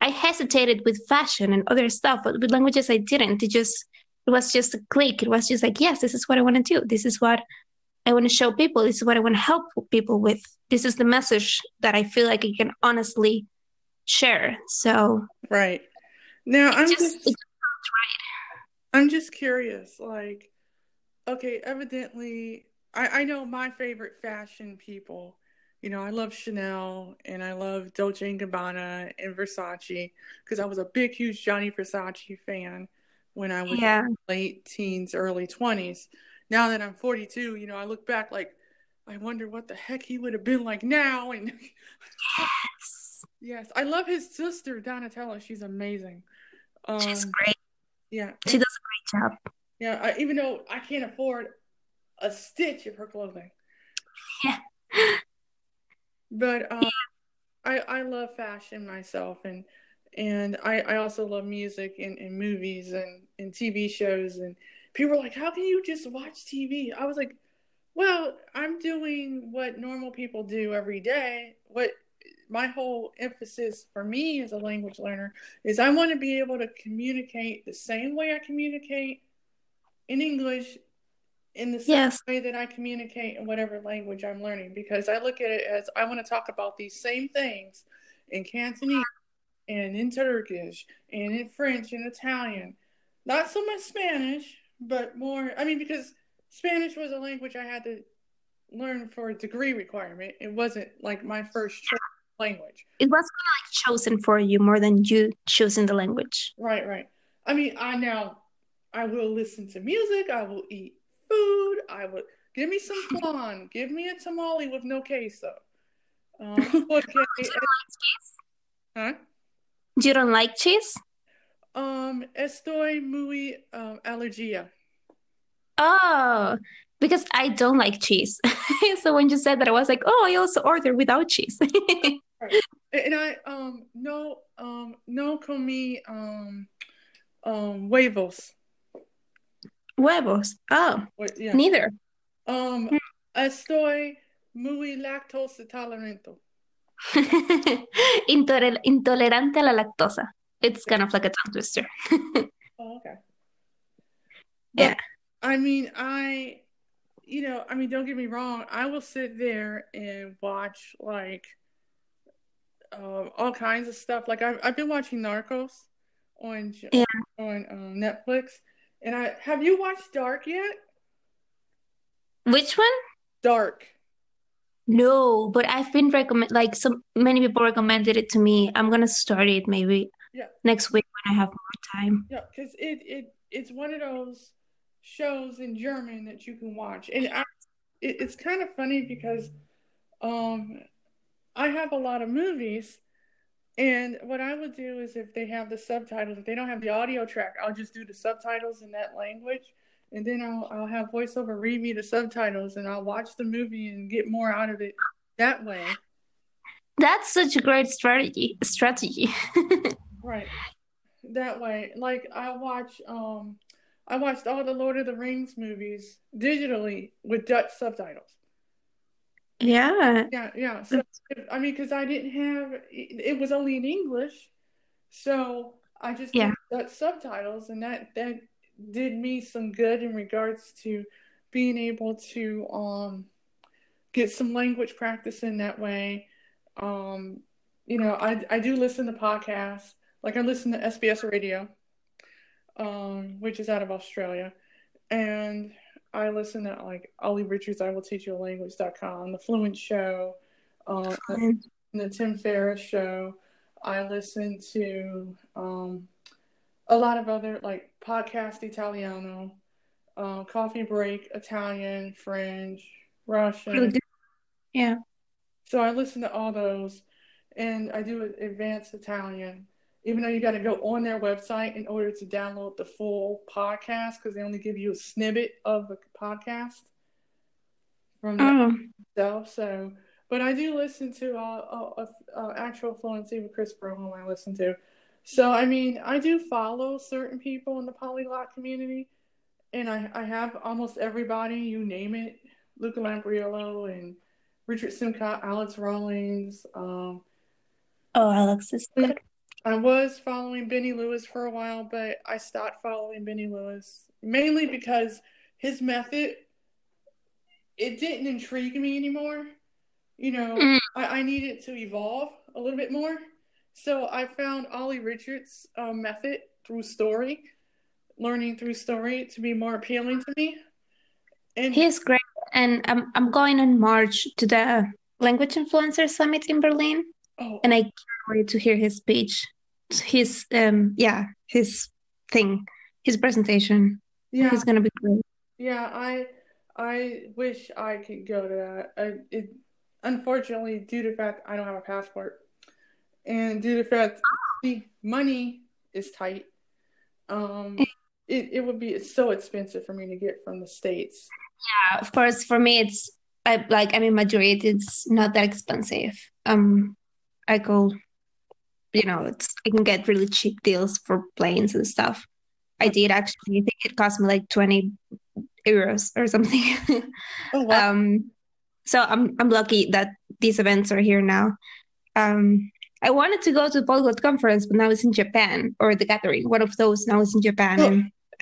I hesitated with fashion and other stuff, but with languages I didn't. It just it was just a click. It was just like, yes, this is what I want to do. This is what I want to show people. This is what I want to help people with. This is the message that I feel like I can honestly share. So right now, I'm just, just it just felt right. I'm just curious. Like, okay, evidently, I, I know my favorite fashion people. You know, I love Chanel and I love Dolce and Gabbana and Versace because I was a big, huge Gianni Versace fan when I was yeah. in late teens, early twenties. Now that I'm forty-two, you know, I look back like, I wonder what the heck he would have been like now. And yes, yes, I love his sister, Donatella. She's amazing. Um, She's great. Yeah. She does a great job. Yeah. I, even though I can't afford a stitch of her clothing. Yeah. But um, yeah. I, I love fashion myself, and and I, I also love music and, and movies and, and T V shows. And people were like, how can you just watch T V? I was like, well, I'm doing what normal people do every day. What my whole emphasis for me as a language learner is I want to be able to communicate the same way I communicate in English, in the same yes. way that I communicate in whatever language I'm learning, because I look at it as I want to talk about these same things in Cantonese and in Turkish and in French and Italian. Not so much Spanish, but more, I mean, because Spanish was a language I had to learn for a degree requirement. It wasn't like my first choice language. It was kind of like chosen for you more than you choosing the language. Right, right. I mean, I now, I will listen to music, I will eat food, I would give me some flan, give me a tamale with no queso. Um, okay. You don't like cheese? Huh? You don't like cheese? Um, estoy muy um, allergia. Oh, because I don't like cheese. So when you said that, I was like, oh, I also order without cheese. Right. And I um no um no comí um um huevos. Huevos. Oh, Wait, yeah. Neither. Um, mm. Estoy muy lactose tolerante. Intoler- intolerante a la lactosa. It's kind of like a tongue twister. Oh, okay. But, yeah. I mean, I, you know, I mean, don't get me wrong. I will sit there and watch like um, all kinds of stuff. Like I've I've been watching Narcos on yeah. on um, Netflix. And I have you watched Dark yet? Which one? Dark. No, but I've been recommend like so many people recommended it to me. I'm gonna start it maybe yeah. next week when I have more time. Yeah, because it, it it's one of those shows in German that you can watch, and I, it, it's kind of funny because um I have a lot of movies. And what I would do is if they have the subtitles, if they don't have the audio track, I'll just do the subtitles in that language. And then I'll, I'll have voiceover read me the subtitles and I'll watch the movie and get more out of it that way. That's such a great strategy. Strategy. Right. That way. Like I watch, um, I watched all the Lord of the Rings movies digitally with Dutch subtitles. Yeah. Yeah, yeah. So, I mean, because I didn't have, it was only in English, so I just yeah. got subtitles, and that, that did me some good in regards to being able to um get some language practice in that way. Um, you know, I I do listen to podcasts, like I listen to S B S Radio, um, which is out of Australia, and I listen to like Ollie Richards, I Will Teach You a Language dot com, The Fluent Show, um, the Tim Ferriss Show. I listen to um, a lot of other like Podcast Italiano, um, Coffee Break, Italian, French, Russian. Yeah. So I listen to all those, and I do advanced Italian. Even though you got to go on their website in order to download the full podcast because they only give you a snippet of the podcast. from oh. myself. So, but I do listen to uh, uh, uh, Actual Fluency with Chris Broholm. I listen to. So, I mean, I do follow certain people in the polyglot community, and I, I have almost everybody, you name it, Luca Lambriello and Richard Simcott, Alex Rawlings. Um, oh, Alex is good. I was following Benny Lewis for a while, but I stopped following Benny Lewis mainly because his method, it didn't intrigue me anymore. You know, mm. I, I needed to evolve a little bit more. So I found Ollie Richards' uh, method through story, learning through story, to be more appealing to me. And he's great. And I'm I'm going in March to the Language Influencer Summit in Berlin. Oh. And I can't wait to hear his speech. His, um, yeah, his thing, his presentation. Yeah. He's going to be great. Yeah, I I wish I could go to that. I, it, unfortunately, due to the fact I don't have a passport, and due to the fact the money is tight, um, it, it would be it's so expensive for me to get from the States. Yeah, of course. For me, it's I, like I'm in Madrid. It's not that expensive. Um, I go, you know, it's I can get really cheap deals for planes and stuff. I did actually. I think it cost me like twenty euros or something. Oh, wow. um, so I'm I'm lucky that these events are here now. Um, I wanted to go to the Polyglot conference, but now it's in Japan, or the gathering. One of those now is in Japan. Oh.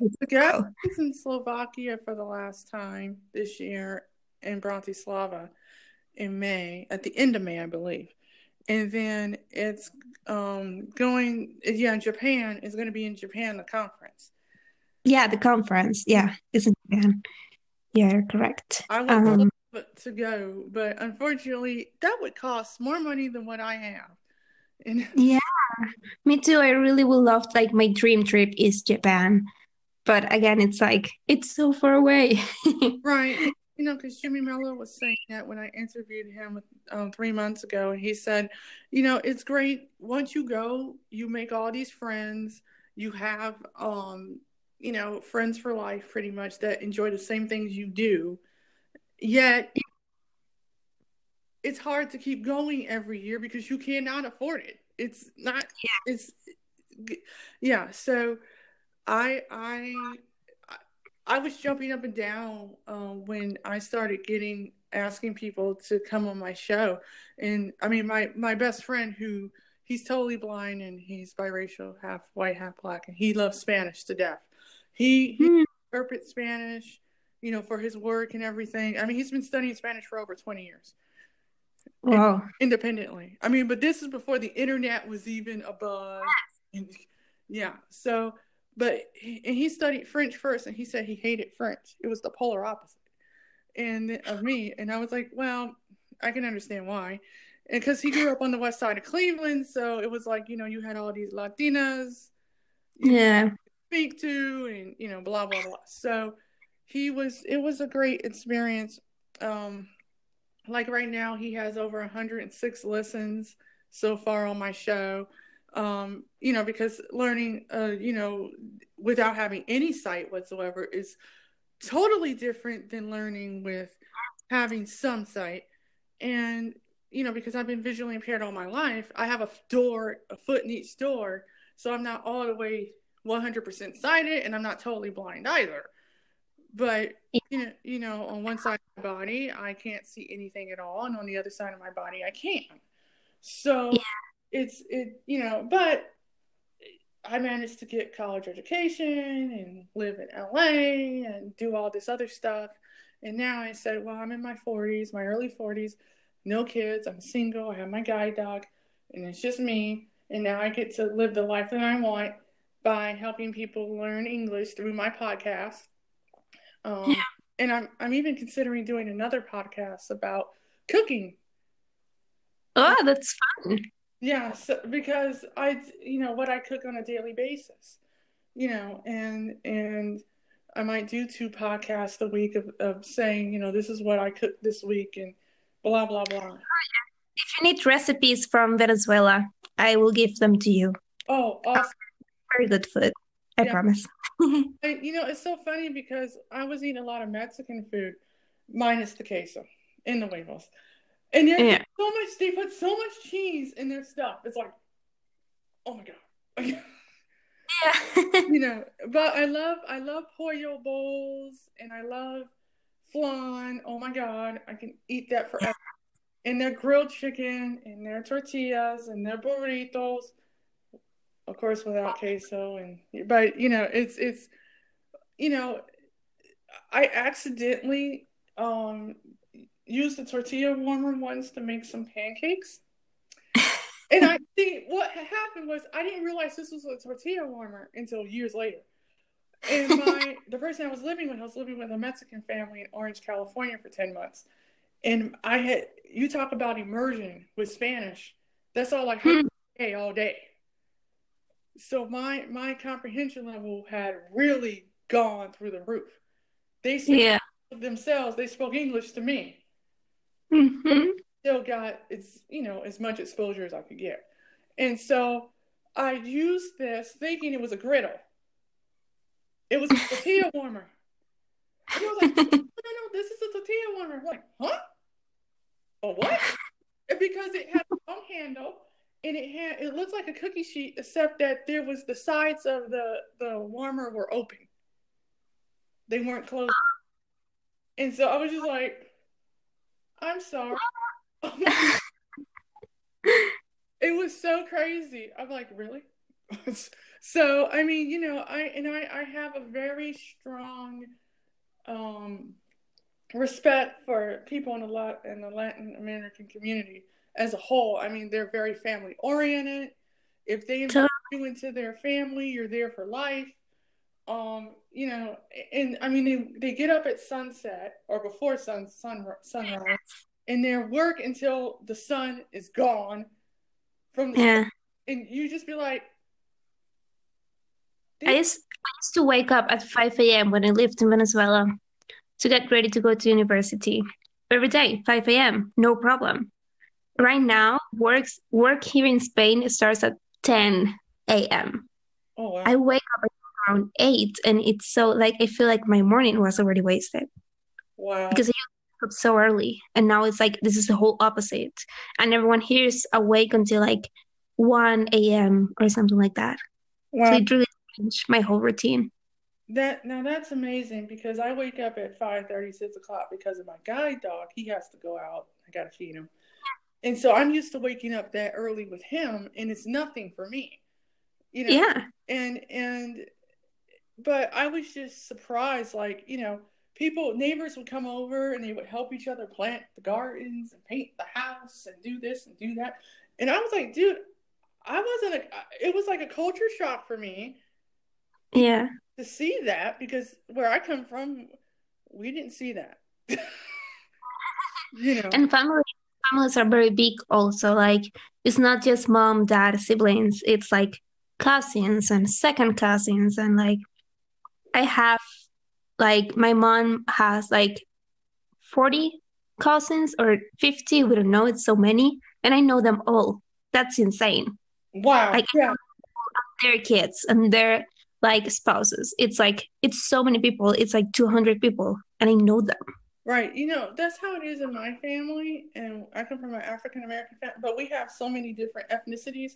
And the gathering was in Slovakia for the last time this year in Bratislava in May, at the end of May, I believe. And then it's um, going, yeah, in Japan. It's going to be in Japan, the conference. Yeah, the conference. Yeah, it's in Japan. Yeah, you're correct. I would um, love it to go, but unfortunately, that would cost more money than what I have. And- yeah, me too. I really would love, like, my dream trip is Japan. But again, it's like, it's so far away. Right. You know, because Jimmy Miller was saying that when I interviewed him um, three months ago. And he said, you know, it's great. Once you go, you make all these friends. You have, um, you know, friends for life, pretty much, that enjoy the same things you do. Yet, it's hard to keep going every year because you cannot afford it. It's not, yeah. it's, yeah, so... I I I was jumping up and down uh, when I started getting asking people to come on my show, and I mean my, my best friend, who he's totally blind and he's biracial, half white, half black, and he loves Spanish to death. He, he mm. interprets Spanish, you know, for his work and everything. I mean, he's been studying Spanish for over twenty years. Wow, independently. I mean, but this is before the internet was even a buzz. Yes. And, yeah, so. But he, and he studied French first, and he said he hated French. It was the polar opposite and of me. And I was like, well, I can understand why. And because he grew up on the west side of Cleveland, so it was like, you know, you had all these Latinas yeah. know, to speak to and, you know, blah, blah, blah. So he was, it was a great experience. Um, like right now, he has over one hundred six listens so far on my show. Um, you know, because learning, uh, you know, without having any sight whatsoever is totally different than learning with having some sight. And, you know, because I've been visually impaired all my life, I have a door, a foot in each door. So I'm not all the way one hundred percent sighted, and I'm not totally blind either. But, you know, you know, on one side of my body, I can't see anything at all. And on the other side of my body, I can. So... Yeah. It's, it, you know, but I managed to get college education and live in L A and do all this other stuff. And now I said, well, I'm in my forties, my early forties, no kids, I'm single, I have my guide dog, and it's just me. And now I get to live the life that I want by helping people learn English through my podcast. Um, yeah. And I'm, I'm even considering doing another podcast about cooking. Oh, that's fun. Yeah, so, because I, you know, what I cook on a daily basis, you know, and and I might do two podcasts a week of, of saying, you know, this is what I cooked this week and blah, blah, blah. If you need recipes from Venezuela, I will give them to you. Oh, awesome. Very good food, I yeah. promise. I, you know, it's so funny because I was eating a lot of Mexican food minus the queso in the huevos. And yet, yeah. so much, they put so much cheese in their stuff. It's like, oh my God. Yeah. You know, but I love, I love pollo bowls and I love flan. Oh my God. I can eat that forever. And their grilled chicken and their tortillas and their burritos, of course, without queso. And, but you know, it's, it's, you know, I accidentally, um, used the tortilla warmer once to make some pancakes. And I think what happened was I didn't realize this was a tortilla warmer until years later. And my the person I was living with, I was living with a Mexican family in Orange, California for ten months. And I had, you talk about immersion with Spanish. That's all I heard mm. all day. So my, my comprehension level had really gone through the roof. They spoke yeah. themselves, they spoke English to me. Mm-hmm. Still got, it's, you know, as much exposure as I could get. And so I used this thinking it was a griddle. It was a tortilla warmer. And I was like, no, no, no, this is a tortilla warmer. I'm like, huh? A what? And because it had a long handle and it had, it looked like a cookie sheet, except that there was the sides of the, the warmer were open. They weren't closed. And so I was just like, I'm sorry. Oh my God. It was so crazy. I'm like, really? So, I mean, you know, I and I, I have a very strong um, respect for people in a lot in the Latin American community as a whole. I mean, they're very family oriented. If they invite you into their family, you're there for life. Um, you know, and I mean, they, they get up at sunset or before sun sun sunrise. And their work until the sun is gone from the yeah. sun. And you just be like. I used, I used to wake up at five a.m. when I lived in Venezuela to get ready to go to university every day, five a.m. No problem. Right now, works work here in Spain starts at ten a.m. Oh, wow. I wake up around eight, and it's so like I feel like my morning was already wasted. Wow. Because. I up so early, and now it's like this is the whole opposite, and everyone here is awake until like one a.m. or something like that. Wow. So it really changed my whole routine. That now that's amazing because I wake up at five thirty, six o'clock because of my guide dog. He has to go out. I gotta feed him, and so I'm used to waking up that early with him, and it's nothing for me, you know. Yeah. And and but I was just surprised, like you know. People, neighbors would come over and they would help each other plant the gardens and paint the house and do this and do that. And I was like, dude, I wasn't, a, it was like a culture shock for me. Yeah. To see that because where I come from, we didn't see that. You know. And family, families are very big also. Like, it's not just mom, dad, siblings. It's like cousins and second cousins. And like, I have. Like, my mom has, like, forty cousins or fifty. We don't know. It's so many. And I know them all. That's insane. Wow. Like, yeah. Their kids and their, like, spouses. It's, like, it's so many people. It's, like, two hundred people. And I know them. Right. You know, that's how it is in my family. And I come from an African-American family. But we have so many different ethnicities.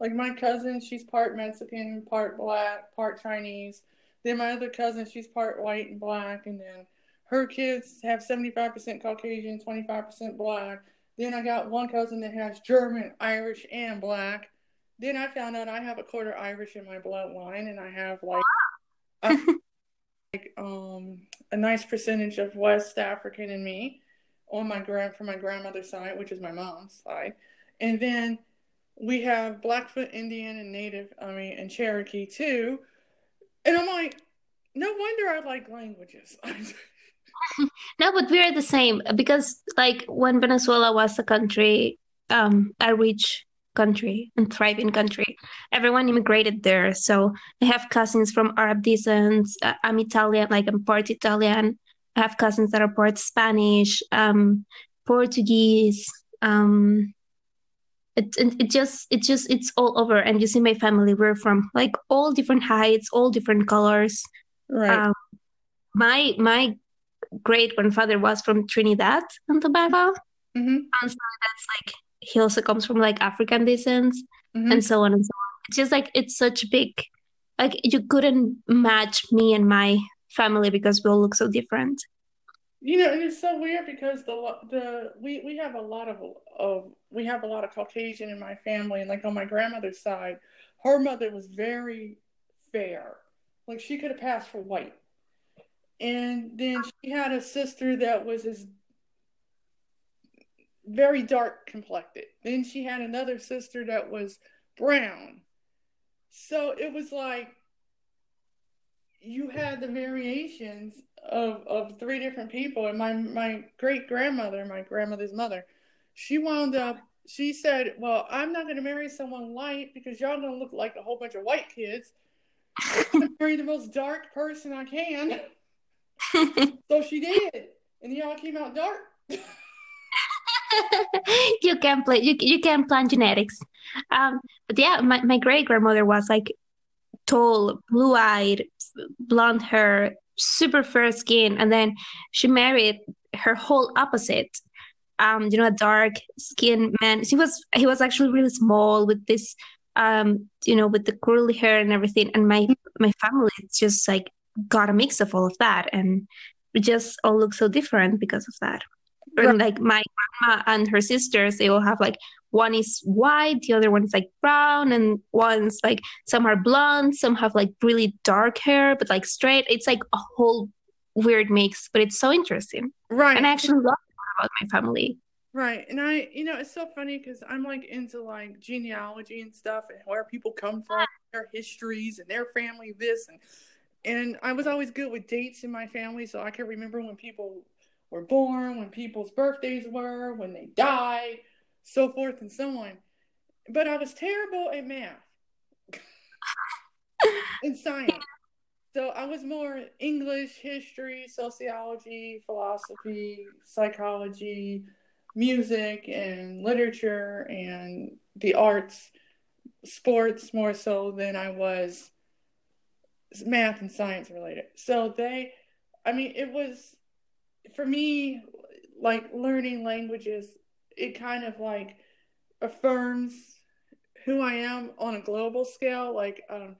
Like, my cousin, she's part Mexican, part Black, part Chinese. Then my other cousin, she's part white and Black. And then her kids have seventy-five percent Caucasian, twenty-five percent Black. Then I got one cousin that has German, Irish, and Black. Then I found out I have a quarter Irish in my bloodline. And I have like, I have like um, a nice percentage of West African in me on my grand from my grandmother's side, which is my mom's side. And then we have Blackfoot Indian and Native, I mean, and Cherokee too. And I'm like, no wonder I like languages. No, but we are the same because, like, when Venezuela was a country, um, a rich country and thriving country, everyone immigrated there. So I have cousins from Arab descent. I'm Italian, like I'm part Italian. I have cousins that are part Spanish, um, Portuguese. Um, It, it it just it just it's all over, and you see my family. We're from like all different heights, all different colors. Right. Um, my my great grandfather was from Trinidad and Tobago. Mm-hmm. And so that's like, he also comes from like African descent, mm-hmm. and so on and so on. It's just like, it's such big, like you couldn't match me and my family because we all look so different. You know, and it's so weird because the the we, we have a lot of uh, we have a lot of Caucasian in my family, and like on my grandmother's side, her mother was very fair, like she could have passed for white. And then she had a sister that was as very dark complected. Then she had another sister that was brown. So it was like you had the variations of of three different people. And my, my great-grandmother, my grandmother's mother, she wound up, she said, well, I'm not going to marry someone light because y'all going to look like a whole bunch of white kids. I'm going to marry the most dark person I can. So she did. And y'all came out dark. You can play, you you can plan genetics. Um, but yeah, my, my great-grandmother was like tall, blue-eyed, blonde hair, super fair skin, and then she married her whole opposite. Um, you know, a dark skinned man. She was he was actually really small with this um, you know, with the curly hair and everything. And my my family just like got a mix of all of that, and we just all look so different because of that. Right. And like my grandma and her sisters, they all have like one is white, the other one is like brown, and one's like some are blonde, some have like really dark hair, but like straight. It's like a whole weird mix, but it's so interesting. Right. And I actually love that about my family. Right. And I, you know, it's so funny because I'm like into like genealogy and stuff and where people come from, yeah. their histories and their family, this. And, and I was always good with dates in my family. So I can remember when people were born, when people's birthdays were, when they died, so forth and so on. But I was terrible at math and science. So I was more English, history, sociology, philosophy, psychology, music, and literature, and the arts, sports more so than I was math and science related. So they, I mean, it was... for me, like learning languages, it kind of like affirms who I am on a global scale. Like, um,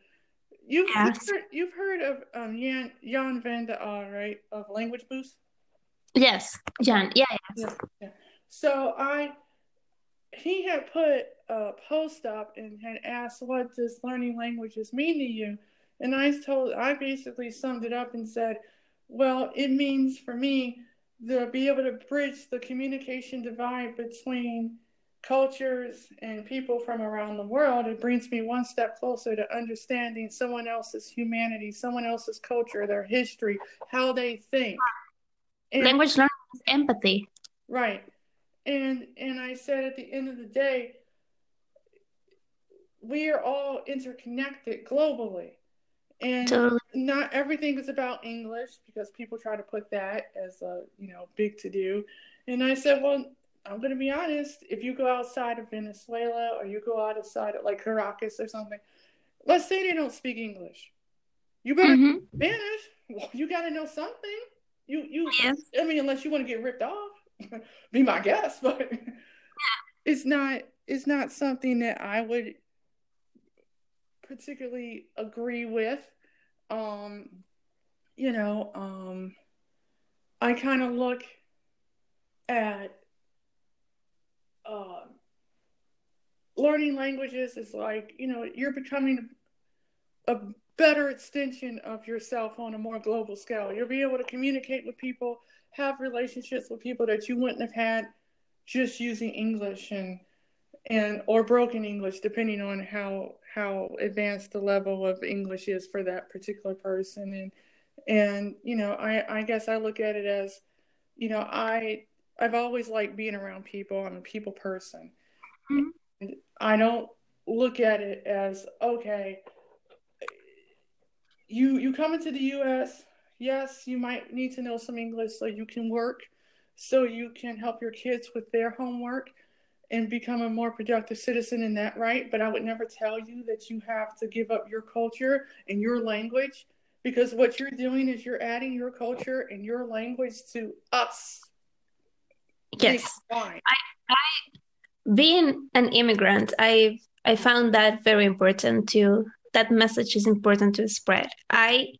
you've, yes. you've, heard, you've heard of um, Jan, Jan van de Aar, right? Of Language Boost? Yes, Jan. Yeah, yes. yeah. So I, he had put a post up and had asked, what does learning languages mean to you? And I told, I basically summed it up and said, well, it means for me to be able to bridge the communication divide between cultures and people from around the world. It brings me one step closer to understanding someone else's humanity, someone else's culture, their history, how they think. And, language learning is empathy. Right. And and I said at the end of the day, we are all interconnected globally. And totally. Not everything is about English because people try to put that as a, you know, big to do. And I said, well, I'm going to be honest. If you go outside of Venezuela or you go outside of like Caracas or something, let's say they don't speak English. You better mm-hmm. Spanish. Well, you got to know something. You, you, yes. I mean, unless you want to get ripped off, be my guest, but it's not, it's not something that I would particularly agree with. Um, you know, um, I kind of look at uh, learning languages is like, you know, you're becoming a better extension of yourself on a more global scale. You'll be able to communicate with people, have relationships with people that you wouldn't have had just using English and and or broken English, depending on how how advanced the level of English is for that particular person. And, and you know, I, I guess I look at it as, you know, I, I've always liked being around people. I'm a people person. Mm-hmm. And I don't look at it as, okay, you, you come into the U S, yes, you might need to know some English so you can work, so you can help your kids with their homework and become a more productive citizen in that, right? But I would never tell you that you have to give up your culture and your language because what you're doing is you're adding your culture and your language to us. Yes. I, I, being an immigrant, I I found that very important to, that message is important to spread. I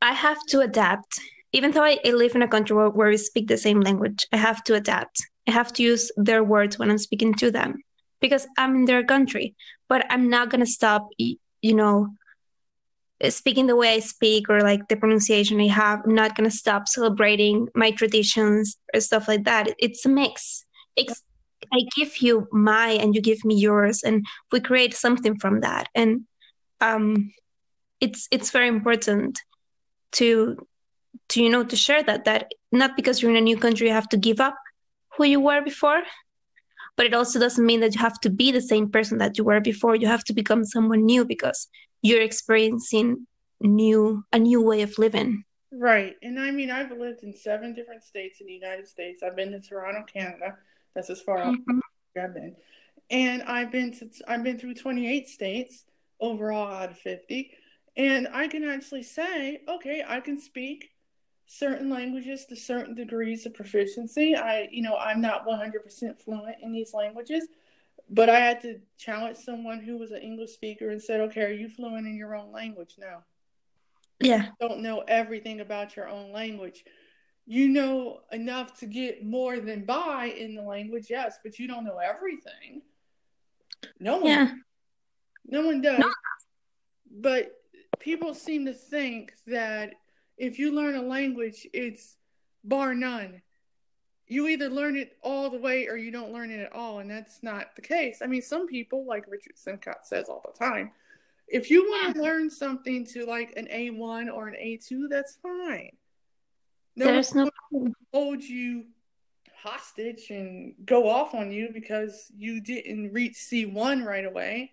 I have to adapt. Even though I, I live in a country where, where we speak the same language, I have to adapt. I have to use their words when I'm speaking to them because I'm in their country, but I'm not going to stop, you know, speaking the way I speak or like the pronunciation I have. I'm not going to stop celebrating my traditions or stuff like that. It's a mix. It's, I give you my, and you give me yours, and we create something from that. And um, it's, it's very important to, to, you know, to share that, that not because you're in a new country, you have to give up who you were before, but it also doesn't mean that you have to be the same person that you were before. You have to become someone new because you're experiencing new, a new way of living. Right. And I mean, I've lived in seven different states in the United States. I've been to Toronto, Canada. That's as far mm-hmm. as I've been. And I've been to, I've been through twenty-eight states overall out of fifty. And I can actually say, okay, I can speak certain languages to certain degrees of proficiency. I, you know, I'm not one hundred percent fluent in these languages, but I had to challenge someone who was an English speaker and said, okay, are you fluent in your own language? No. Yeah. You don't know everything about your own language. You know enough to get more than by in the language, yes, but you don't know everything. No one, yeah. no one does. No. But people seem to think that if you learn a language, it's bar none. You either learn it all the way or you don't learn it at all, and that's not the case. I mean, some people, like Richard Simcott says all the time, if you want to learn something to like an A one or an A two, that's fine. No There's one no hold you hostage and go off on you because you didn't reach C one right away,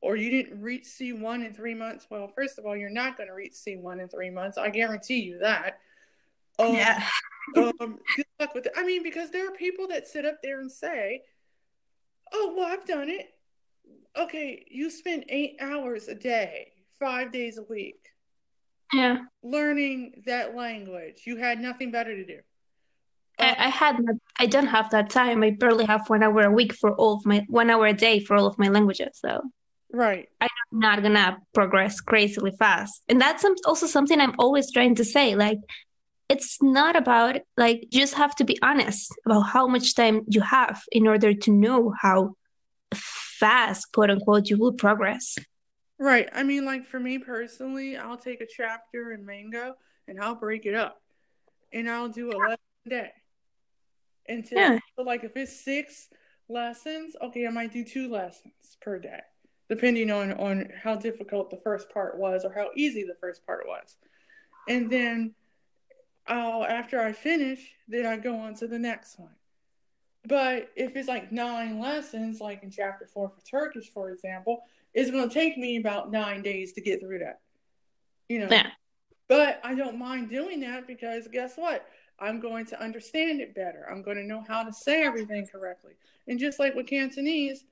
or you didn't reach C one in three months. Well, first of all, you're not going to reach C one in three months. I guarantee you that. Um, yeah. um, good luck with it. I mean, because there are people that sit up there and say, "Oh, well, I've done it." Okay, you spend eight hours a day, five days a week. Yeah. Learning that language. You had nothing better to do. Um, I, I had not, I don't have that time. I barely have one hour a week for all of my one hour a day for all of my languages. So right. I'm not going to progress crazily fast. And that's also something I'm always trying to say. Like, it's not about, like, you just have to be honest about how much time you have in order to know how fast, quote unquote, you will progress. Right. I mean, like, for me personally, I'll take a chapter in Mango and I'll break it up. And I'll do a lesson a day. Until, yeah. so like, if it's six lessons, okay, I might do two lessons per day, depending on, on how difficult the first part was or how easy the first part was. And then I'll, after I finish, then I go on to the next one. But if it's like nine lessons, like in chapter four for Turkish, for example, it's going to take me about nine days to get through that. You know, yeah. But I don't mind doing that because guess what? I'm going to understand it better. I'm going to know how to say everything correctly. And just like with Cantonese,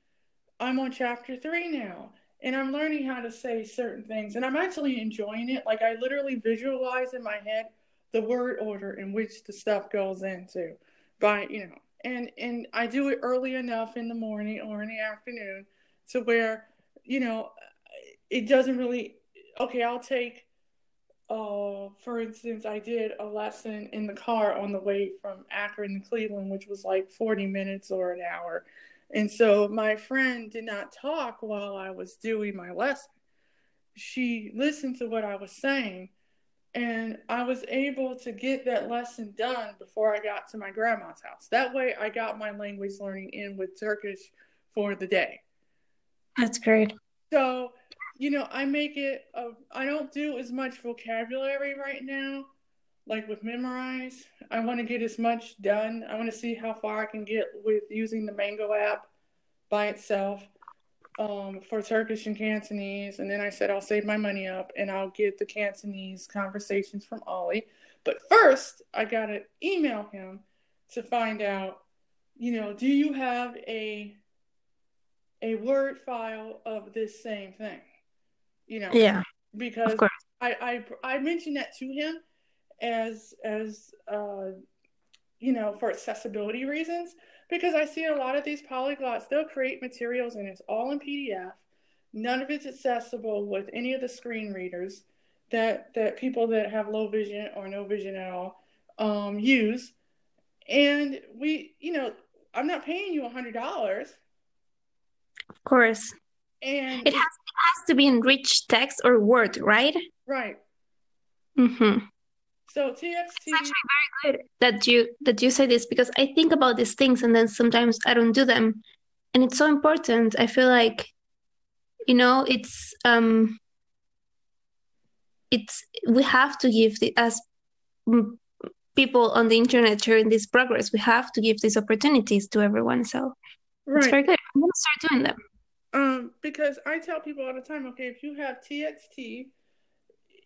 I'm on chapter three now, and I'm learning how to say certain things, and I'm actually enjoying it. Like, I literally visualize in my head the word order in which the stuff goes into, by, you know, and, and I do it early enough in the morning or in the afternoon to where, you know, it doesn't really, okay, I'll take, uh, for instance, I did a lesson in the car on the way from Akron to Cleveland, which was like forty minutes or an hour. And so my friend did not talk while I was doing my lesson. She listened to what I was saying, and I was able to get that lesson done before I got to my grandma's house. That way I got my language learning in with Turkish for the day. That's great. So, you know, I make it, a, I don't do as much vocabulary right now, like with Memorize. I want to get as much done. I want to see how far I can get with using the Mango app by itself um, for Turkish and Cantonese. And then I said, I'll save my money up and I'll get the Cantonese conversations from Ollie. But first, I got to email him to find out, you know, do you have a a word file of this same thing? You know, yeah, because I, I, I mentioned that to him as, as uh, you know, for accessibility reasons, because I see a lot of these polyglots, they'll create materials and it's all in P D F. None of it's accessible with any of the screen readers that, that people that have low vision or no vision at all um, use. And we, you know, I'm not paying you a hundred dollars. Of course. And it has, it has to be in rich text or word, right? Right. Mm-hmm. So T X T. It's actually very good that you that you say this, because I think about these things and then sometimes I don't do them, and it's so important. I feel like, you know, it's um, it's we have to give the as people on the internet sharing this progress. We have to give these opportunities to everyone. So right. It's very good. I'm gonna start doing them. Um, because I tell people all the time, okay, if you have T X T,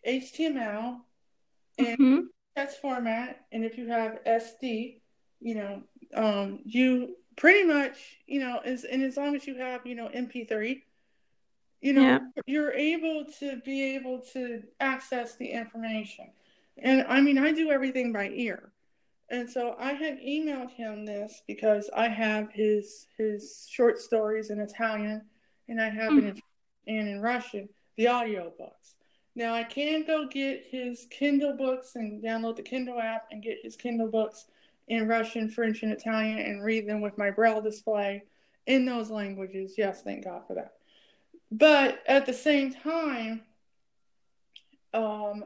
H T M L, and mm-hmm. text format, and if you have S D, you know, um, you pretty much, you know, is and as long as you have, you know, M P three, you know, yeah. you're able to be able to access the information. And I mean, I do everything by ear. And so I had emailed him this because I have his his short stories in Italian, and I have mm-hmm. it in, and in Russian, the audiobooks. Now I can go get his Kindle books and download the Kindle app and get his Kindle books in Russian, French, and Italian and read them with my Braille display in those languages. Yes, thank God for that. But at the same time, um.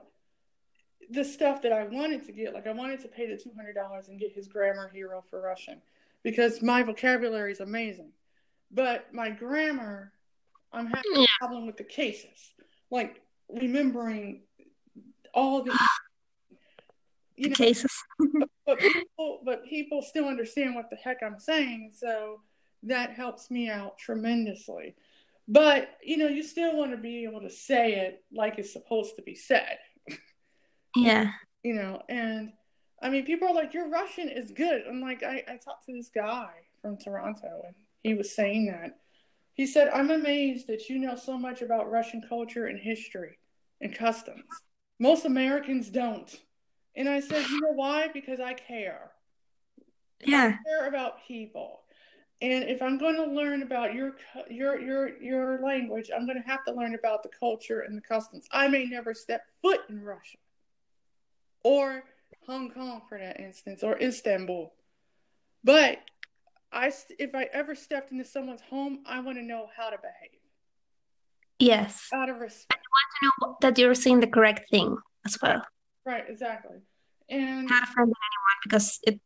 the stuff that I wanted to get, like I wanted to pay the two hundred dollars and get his Grammar Hero for Russian, because my vocabulary is amazing, but my grammar, I'm having yeah. a problem with the cases, like remembering all the, you know, cases. but, but, people, but people still understand what the heck I'm saying, so that helps me out tremendously. But you know, you still want to be able to say it like it's supposed to be said. Yeah. You know, and I mean, people are like, your Russian is good. I'm like, I, I talked to this guy from Toronto, and he was saying that. He said, I'm amazed that you know so much about Russian culture and history and customs. Most Americans don't. And I said, you know why? Because I care. Yeah. I care about people. And if I'm going to learn about your your your your language, I'm going to have to learn about the culture and the customs. I may never step foot in Russia. Or Hong Kong, for that instance, or Istanbul. But I, if I ever stepped into someone's home, I want to know how to behave. Yes. Out of respect. I want to know that you're saying the correct thing as well. Right, exactly. And not offending anyone, because it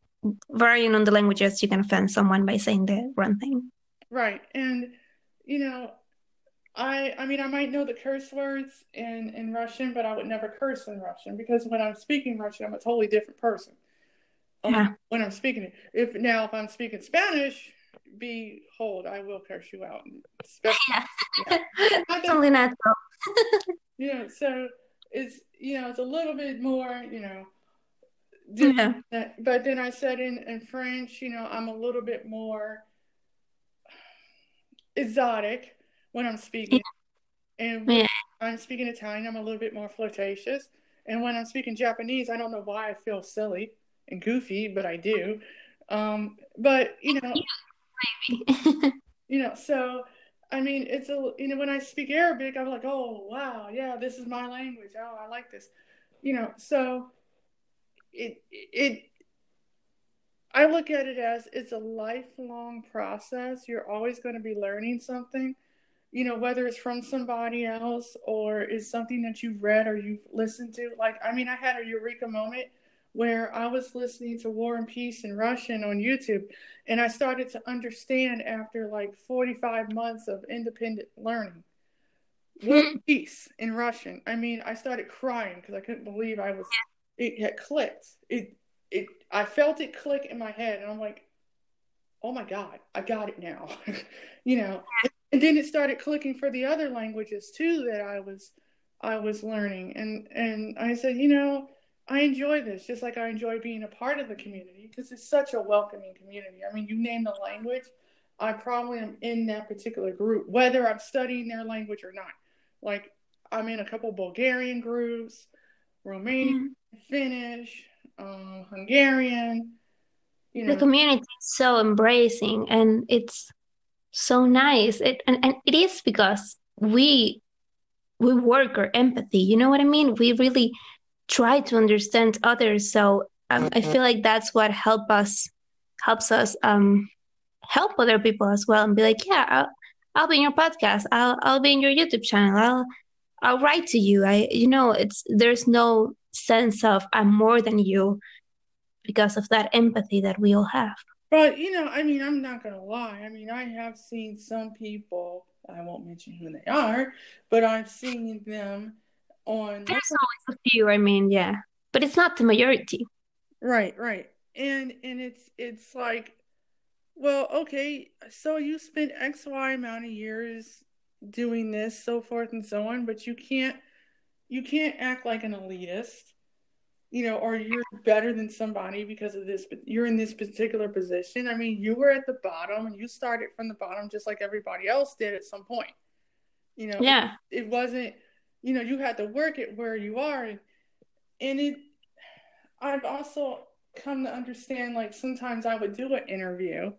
varying on the languages, you can offend someone by saying the wrong thing. Right, and you know, I, I mean, I might know the curse words in, in Russian, but I would never curse in Russian, because when I'm speaking Russian, I'm a totally different person. Um, yeah. When I'm speaking it. If now, if I'm speaking Spanish, behold, I will curse you out. Especially, yeah. yeah. That's only natural. You know, so it's, you know, it's a little bit more, you know. Yeah. That, but then I said in, in French, you know, I'm a little bit more exotic when I'm speaking, yeah. and when yeah. I'm speaking Italian, I'm a little bit more flirtatious, and when I'm speaking Japanese, I don't know why I feel silly and goofy, but I do, um, but, you know, you know, so, I mean, it's a, you know, when I speak Arabic, I'm like, oh, wow, yeah, this is my language, oh, I like this, you know, so, it, it, I look at it as, it's a lifelong process, you're always going to be learning something, you know, whether it's from somebody else or is something that you've read or you've listened to. Like, I mean, I had a eureka moment where I was listening to War and Peace in Russian on YouTube, and I started to understand after like forty-five months of independent learning, War and Peace in Russian. I mean, I started crying because I couldn't believe I was, it had clicked. It, it, I felt it click in my head, and I'm like, oh my God, I got it now, you know. And then it started clicking for the other languages too that I was, I was learning, and and I said, you know, I enjoy this just like I enjoy being a part of the community, because it's such a welcoming community. I mean, you name the language, I probably am in that particular group, whether I'm studying their language or not. Like I'm in a couple Bulgarian groups, Romanian, mm. Finnish, um, Hungarian. You know. The community is so embracing, and it's so nice. It and, and it is because we we work our empathy. You know what I mean? We really try to understand others. So um, I feel like that's what help us helps us um, help other people as well, and be like, yeah, I'll, I'll be in your podcast. I'll I'll be in your YouTube channel. I'll I'll write to you. I you know it's there's no sense of I'm more than you because of that empathy that we all have. But you know, I mean, I'm not gonna lie. I mean, I have seen some people. I won't mention who they are, but I've seen them on. There's always a few. I mean, yeah, but it's not the majority. Right, right, and and it's it's like, well, okay, so you spent X Y amount of years doing this, so forth and so on, but you can't you can't act like an elitist, you know, or you're better than somebody because of this, but you're in this particular position. I mean, you were at the bottom and you started from the bottom just like everybody else did at some point, you know. Yeah, it, it wasn't, you know, you had to work it where you are, and, and it I've also come to understand, like, sometimes I would do an interview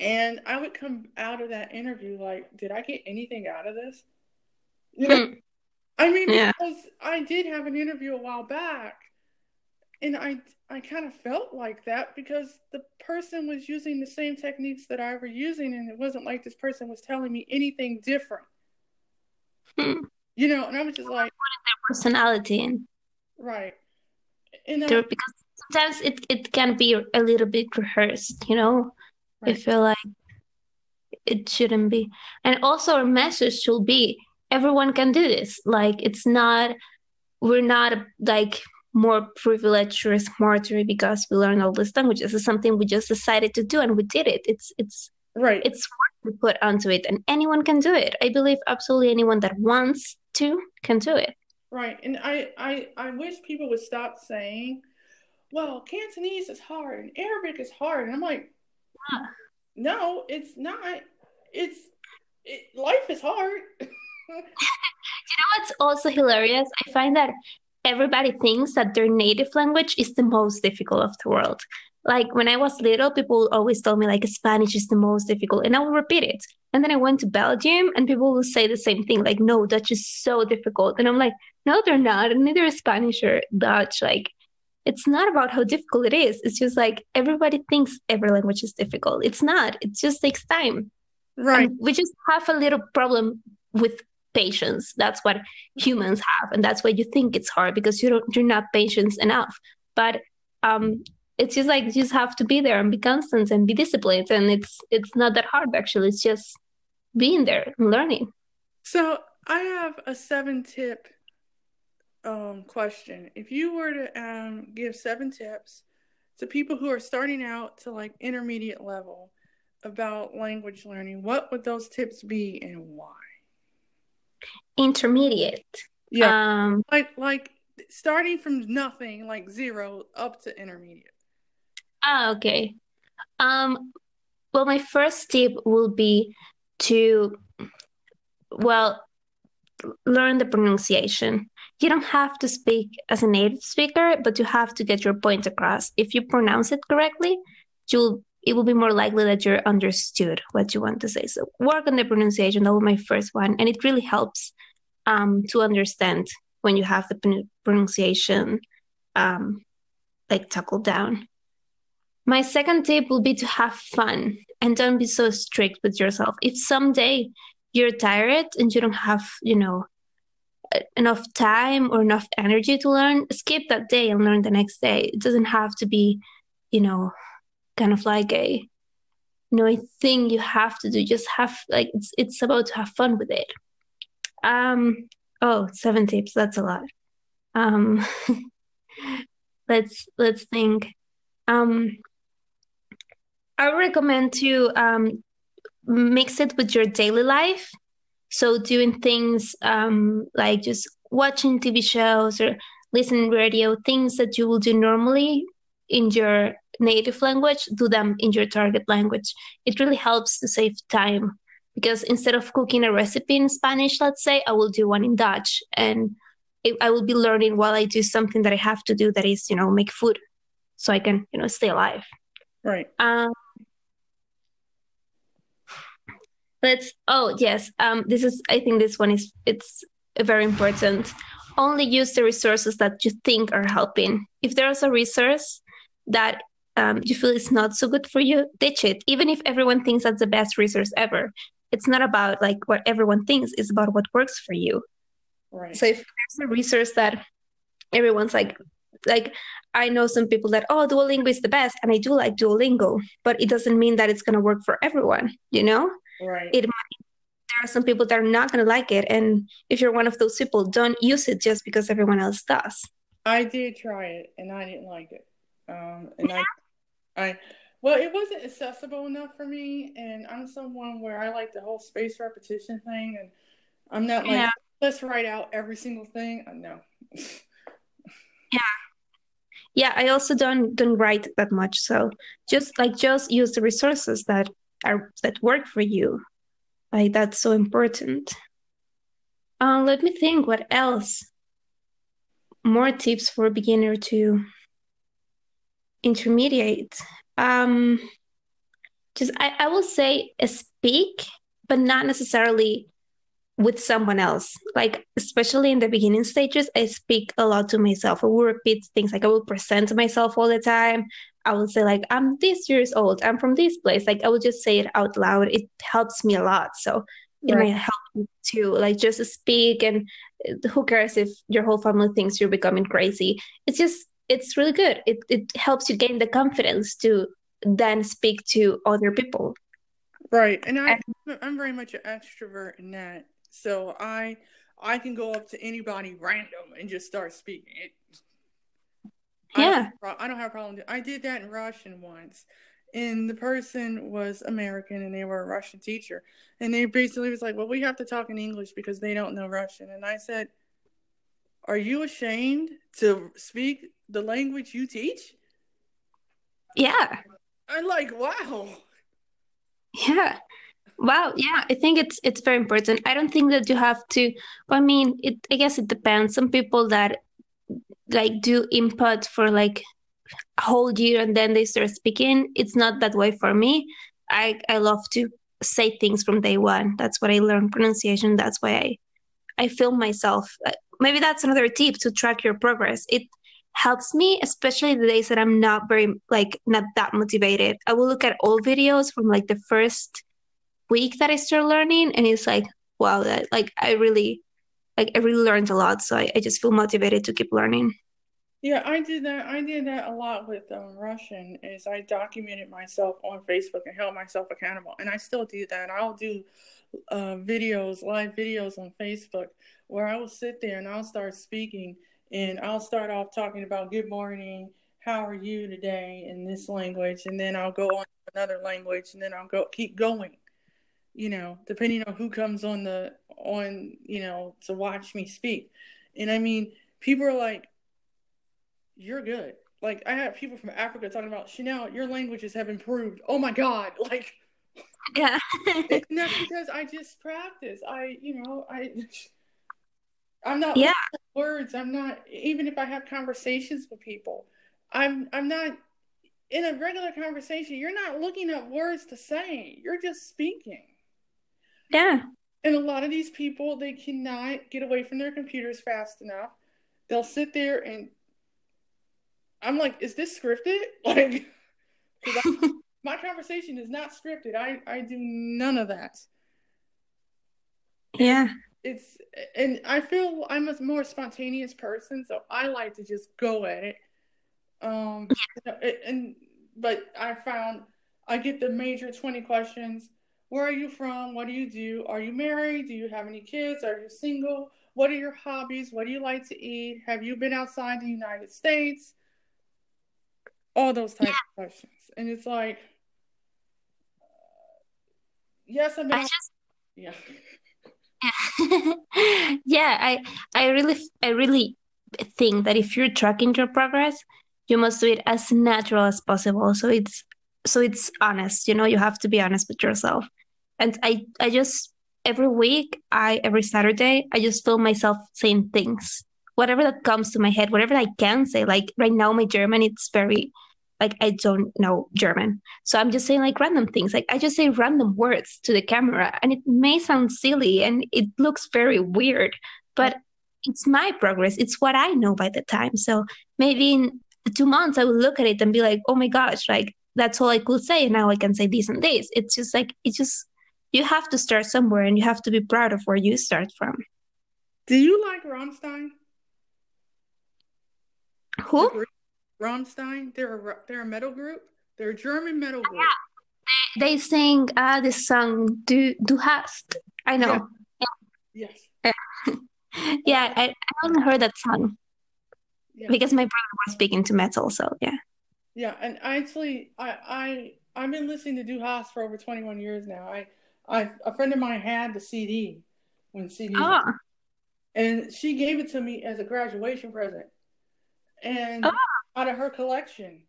and I would come out of that interview like, did I get anything out of this? You know, mm. I mean, yeah. Because I did have an interview a while back, and I I kind of felt like that because the person was using the same techniques that I were using, and it wasn't like this person was telling me anything different. Mm. You know, and I was just like, what is their personality in? Right. And I, because sometimes it, it can be a little bit rehearsed, you know? Right. I feel like it shouldn't be. And also our message should be, everyone can do this. Like, it's not, we're not like more privileged or smarter because we learn all these languages. It's something we just decided to do and we did it. It's, it's, right. It's work we put onto it, and anyone can do it. I believe absolutely anyone that wants to can do it. Right. And I, I, I wish people would stop saying, well, Cantonese is hard and Arabic is hard. And I'm like, no, it's not. It's it, life is hard. You know what's also hilarious? I find that everybody thinks that their native language is the most difficult of the world. Like, when I was little, people always told me, like, Spanish is the most difficult, and I would repeat it. And then I went to Belgium, and people would say the same thing, like, no, Dutch is so difficult. And I'm like, no, they're not. And neither is Spanish or Dutch. Like, it's not about how difficult it is. It's just like everybody thinks every language is difficult. It's not. It just takes time. Right. And we just have a little problem with patience. That's what humans have. And that's why you think it's hard, because you don't, you're not patient enough. But um, it's just like you just have to be there and be constant and be disciplined. And it's it's not that hard, actually. It's just being there and learning. So I have a seven-tip Um, question. If you were to um, give seven tips to people who are starting out to like intermediate level about language learning, what would those tips be and why? Intermediate. Yeah. Um, like like starting from nothing, like zero, up to intermediate. Ah, okay. Um, well, my first tip will be to, well, learn the pronunciation. You don't have to speak as a native speaker, but you have to get your point across. If you pronounce it correctly, you'll it will be more likely that you're understood what you want to say. So work on the pronunciation. That was my first one. And it really helps um, to understand when you have the pronunciation um, like tackled down. My second tip will be to have fun and don't be so strict with yourself. If someday you're tired and you don't have, you know, enough time or enough energy to learn, skip that day and learn the next day. It doesn't have to be, you know, kind of like a, you know, a thing you have to do. Just have, like, it's it's about to have fun with it. Um, oh, seven tips, that's a lot. Um, let's let's think. Um, I recommend to um, mix it with your daily life. So doing things um, like just watching T V shows or listening radio, things that you will do normally in your native language, do them in your target language. It really helps to save time because instead of cooking a recipe in Spanish, let's say, I will do one in Dutch, and it, I will be learning while I do something that I have to do, that is, you know, make food so I can, you know, stay alive. Right. Um, let's, oh, yes. Um, this is, I think this one is, it's very important. Only use the resources that you think are helping. If there's a resource that um, you feel is not so good for you, ditch it. Even if everyone thinks that's the best resource ever, it's not about like what everyone thinks, it's about what works for you. Right. So if there's a resource that everyone's like, like I know some people that, oh, Duolingo is the best, and I do like Duolingo, but it doesn't mean that it's going to work for everyone, you know? Right. It might, there are some people that are not going to like it, and if you're one of those people, don't use it just because everyone else does. I did try it, and I didn't like it. Um, and yeah. I, I, well, it wasn't accessible enough for me, and I'm someone where I like the whole space repetition thing, and I'm not like, yeah. let's write out every single thing. Oh, no. yeah. Yeah, I also don't don't write that much, so just like just use the resources that are that work for you. Like, that's so important. Uh, let me think. What else? More tips for beginner to intermediate. Um, just I, I will say speak, but not necessarily with someone else. Like, especially in the beginning stages, I speak a lot to myself. I will repeat things. Like, I will present myself all the time. I will say, like, I'm this years old. I'm from this place. Like, I will just say it out loud. It helps me a lot. So it right. might help me too. Like, just speak, and who cares if your whole family thinks you're becoming crazy? It's just, it's really good. It it helps you gain the confidence to then speak to other people. Right. And I, and, I'm very much an extrovert in that. So I I can go up to anybody random and just start speaking. It, Yeah, I don't, I don't have a problem. I did that in Russian once, and the person was American, and they were a Russian teacher, and they basically was like, "Well, we have to talk in English because they don't know Russian." And I said, "Are you ashamed to speak the language you teach?" Yeah, I'm like, wow. Yeah, wow. Yeah, I think it's it's very important. I don't think that you have to. I mean, it. I guess it depends. Some people that. like do input for like a whole year and then they start speaking. It's not that way for me. I, I love to say things from day one. That's what I learned pronunciation. That's why I I film myself. Maybe that's another tip, to track your progress. It helps me, especially the days that I'm not very like not that motivated. I will look at old videos from like the first week that I started learning, and it's like, wow, that like I really Like I really learned a lot, so I, I just feel motivated to keep learning. Yeah, I did that. I did that a lot with um, Russian. Is I documented myself on Facebook and held myself accountable, and I still do that. I'll do uh, videos, live videos on Facebook, where I will sit there and I'll start speaking, and I'll start off talking about good morning, how are you today in this language, and then I'll go on to another language, and then I'll go keep going. You know, depending on who comes on the, on, you know, to watch me speak. And I mean, people are like, you're good. Like, I have people from Africa talking about, Chanel, your languages have improved. Oh my God. Like, yeah. It's not because I just practice. I, you know, I, I'm not yeah. words. I'm not, even if I have conversations with people, I'm, I'm not in a regular conversation. You're not looking up words to say. You're just speaking. Yeah. And a lot of these people, they cannot get away from their computers fast enough. They'll sit there and I'm like, is this scripted? Like, I, my conversation is not scripted. I, I do none of that. Yeah. And it's, and I feel I'm a more spontaneous person, so I like to just go at it. Um, yeah. and, and, but I found I get the major twenty questions. Where are you from? What do you do? Are you married? Do you have any kids? Are you single? What are your hobbies? What do you like to eat? Have you been outside the United States? All those types yeah. of questions. And it's like, uh, yes, I'm I just, yeah. Yeah. yeah, I I really I really think that if you're tracking your progress, you must do it as natural as possible. So it's so it's honest, you know, you have to be honest with yourself. And I, I just, every week, I every Saturday, I just feel myself saying things, whatever that comes to my head, whatever I can say. Like right now, my German, it's very, like, I don't know German. So I'm just saying like random things. Like I just say random words to the camera, and it may sound silly and it looks very weird, but it's my progress. It's what I know by the time. So maybe in two months I will look at it and be like, oh my gosh, like that's all I could say. And now I can say this and this. It's just like, it's just, you have to start somewhere and you have to be proud of where you start from. Do you like Rammstein? Who? Rammstein. They're a, they're a metal group. They're a German metal group. Yeah. They sing uh, this song, Du, du hast. I know. Yeah. Yeah. Yes. Yeah, yeah, I, I only heard that song. Yeah. Because my brother was big into metal, so yeah. Yeah, and I actually, I... I I've been listening to Du hast for over twenty-one years now. I, I, a friend of mine had the C D when C Ds, oh. and she gave it to me as a graduation present, and oh. out of her collection.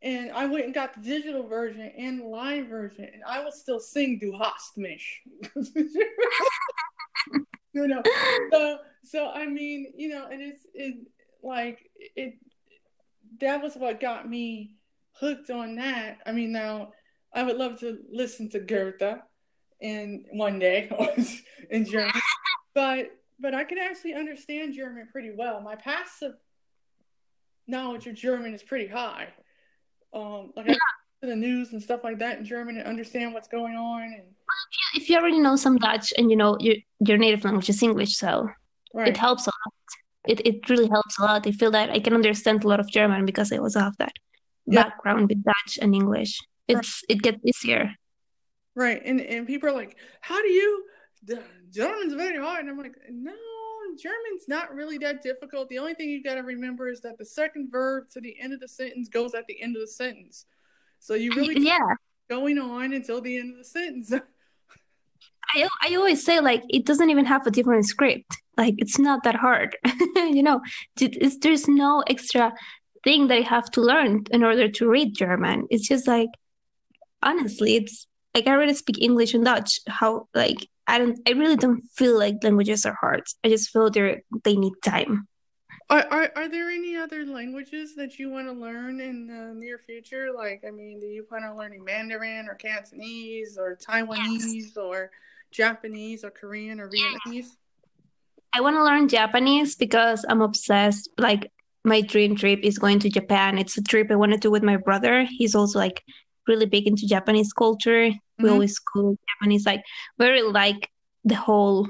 And I went and got the digital version and the live version, and I will still sing Du hast mich. You know, so so I mean, you know, and it's it like it. That was what got me hooked on that. I mean, now I would love to listen to Goethe in one day in German, but but I can actually understand German pretty well. My passive knowledge of German is pretty high. Um, like yeah. I listen to the news and stuff like that in German and understand what's going on. And if you already know some Dutch and you know your your native language is English, so right. It helps a lot. It it really helps a lot. I feel that I can understand a lot of German because I also have that. Yeah. Background with Dutch and English, it's right. It gets easier, right? And and people are like, "How do you? The German's very hard." And I'm like, "No, German's not really that difficult. The only thing you got to remember is that the second verb to the end of the sentence goes at the end of the sentence, so you really yeah going on until the end of the sentence." I I always say like it doesn't even have a different script. Like it's not that hard, you know. It's, there's no extra thing that I have to learn in order to read German. It's just like, honestly, it's like I already speak English and Dutch. How like I don't, I really don't feel like languages are hard. I just feel they they need time. Are, are are there any other languages that you want to learn in the near future? Like, I mean, do you plan on learning Mandarin or Cantonese or Taiwanese yes. or Japanese or Korean or Vietnamese? Yeah. I want to learn Japanese because I'm obsessed. Like. My dream trip is going to Japan. It's a trip I want to do with my brother. He's also like really big into Japanese culture. Mm-hmm. We always cool Japanese, like very like the whole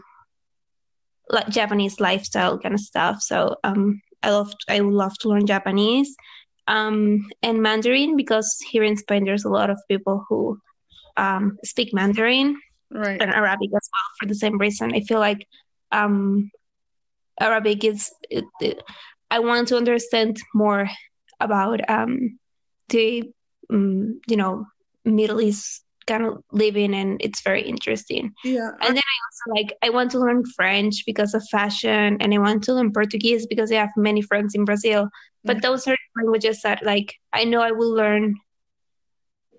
like Japanese lifestyle kind of stuff. So um, I love I would love to learn Japanese um, and Mandarin because here in Spain there's a lot of people who um, speak Mandarin right. and Arabic as well for the same reason. I feel like um, Arabic is. It, it, I want to understand more about um, the, um, you know, Middle East kind of living, and it's very interesting. Yeah. And then I also like, I want to learn French because of fashion, and I want to learn Portuguese because I have many friends in Brazil. But yeah. Those are languages that like, I know I will learn.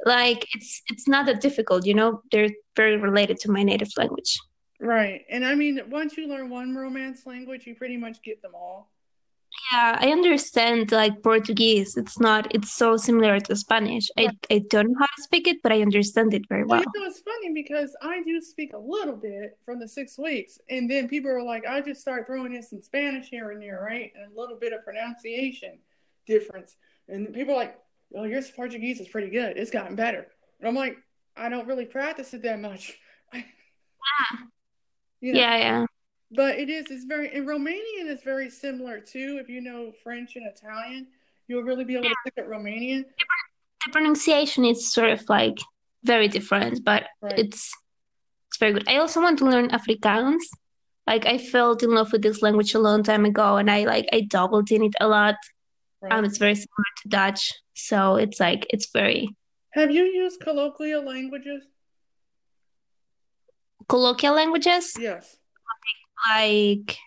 Like, it's, it's not that difficult, you know, they're very related to my native language. Right. And I mean, once you learn one Romance language, you pretty much get them all. Yeah, I understand like Portuguese. It's not, it's so similar to Spanish. I, I don't know how to speak it, but I understand it very well. Well, you know, it's funny because I do speak a little bit from the six weeks. And then people are like, I just start throwing in some Spanish here and there, right? And a little bit of pronunciation difference. And people are like, well, your Portuguese is pretty good. It's gotten better. And I'm like, I don't really practice it that much. Yeah. You know? Yeah, yeah. But it is, it's very, and Romanian is very similar too. If you know French and Italian, you'll really be able yeah. to pick up Romanian. The pronunciation is sort of like very different, but right. it's it's very good. I also want to learn Afrikaans. Like I fell in love with this language a long time ago, and I like, I dabbled in it a lot. Right. Um, it's very similar to Dutch. So it's like, it's very. Have you used colloquial languages? Colloquial languages? Yes. Like,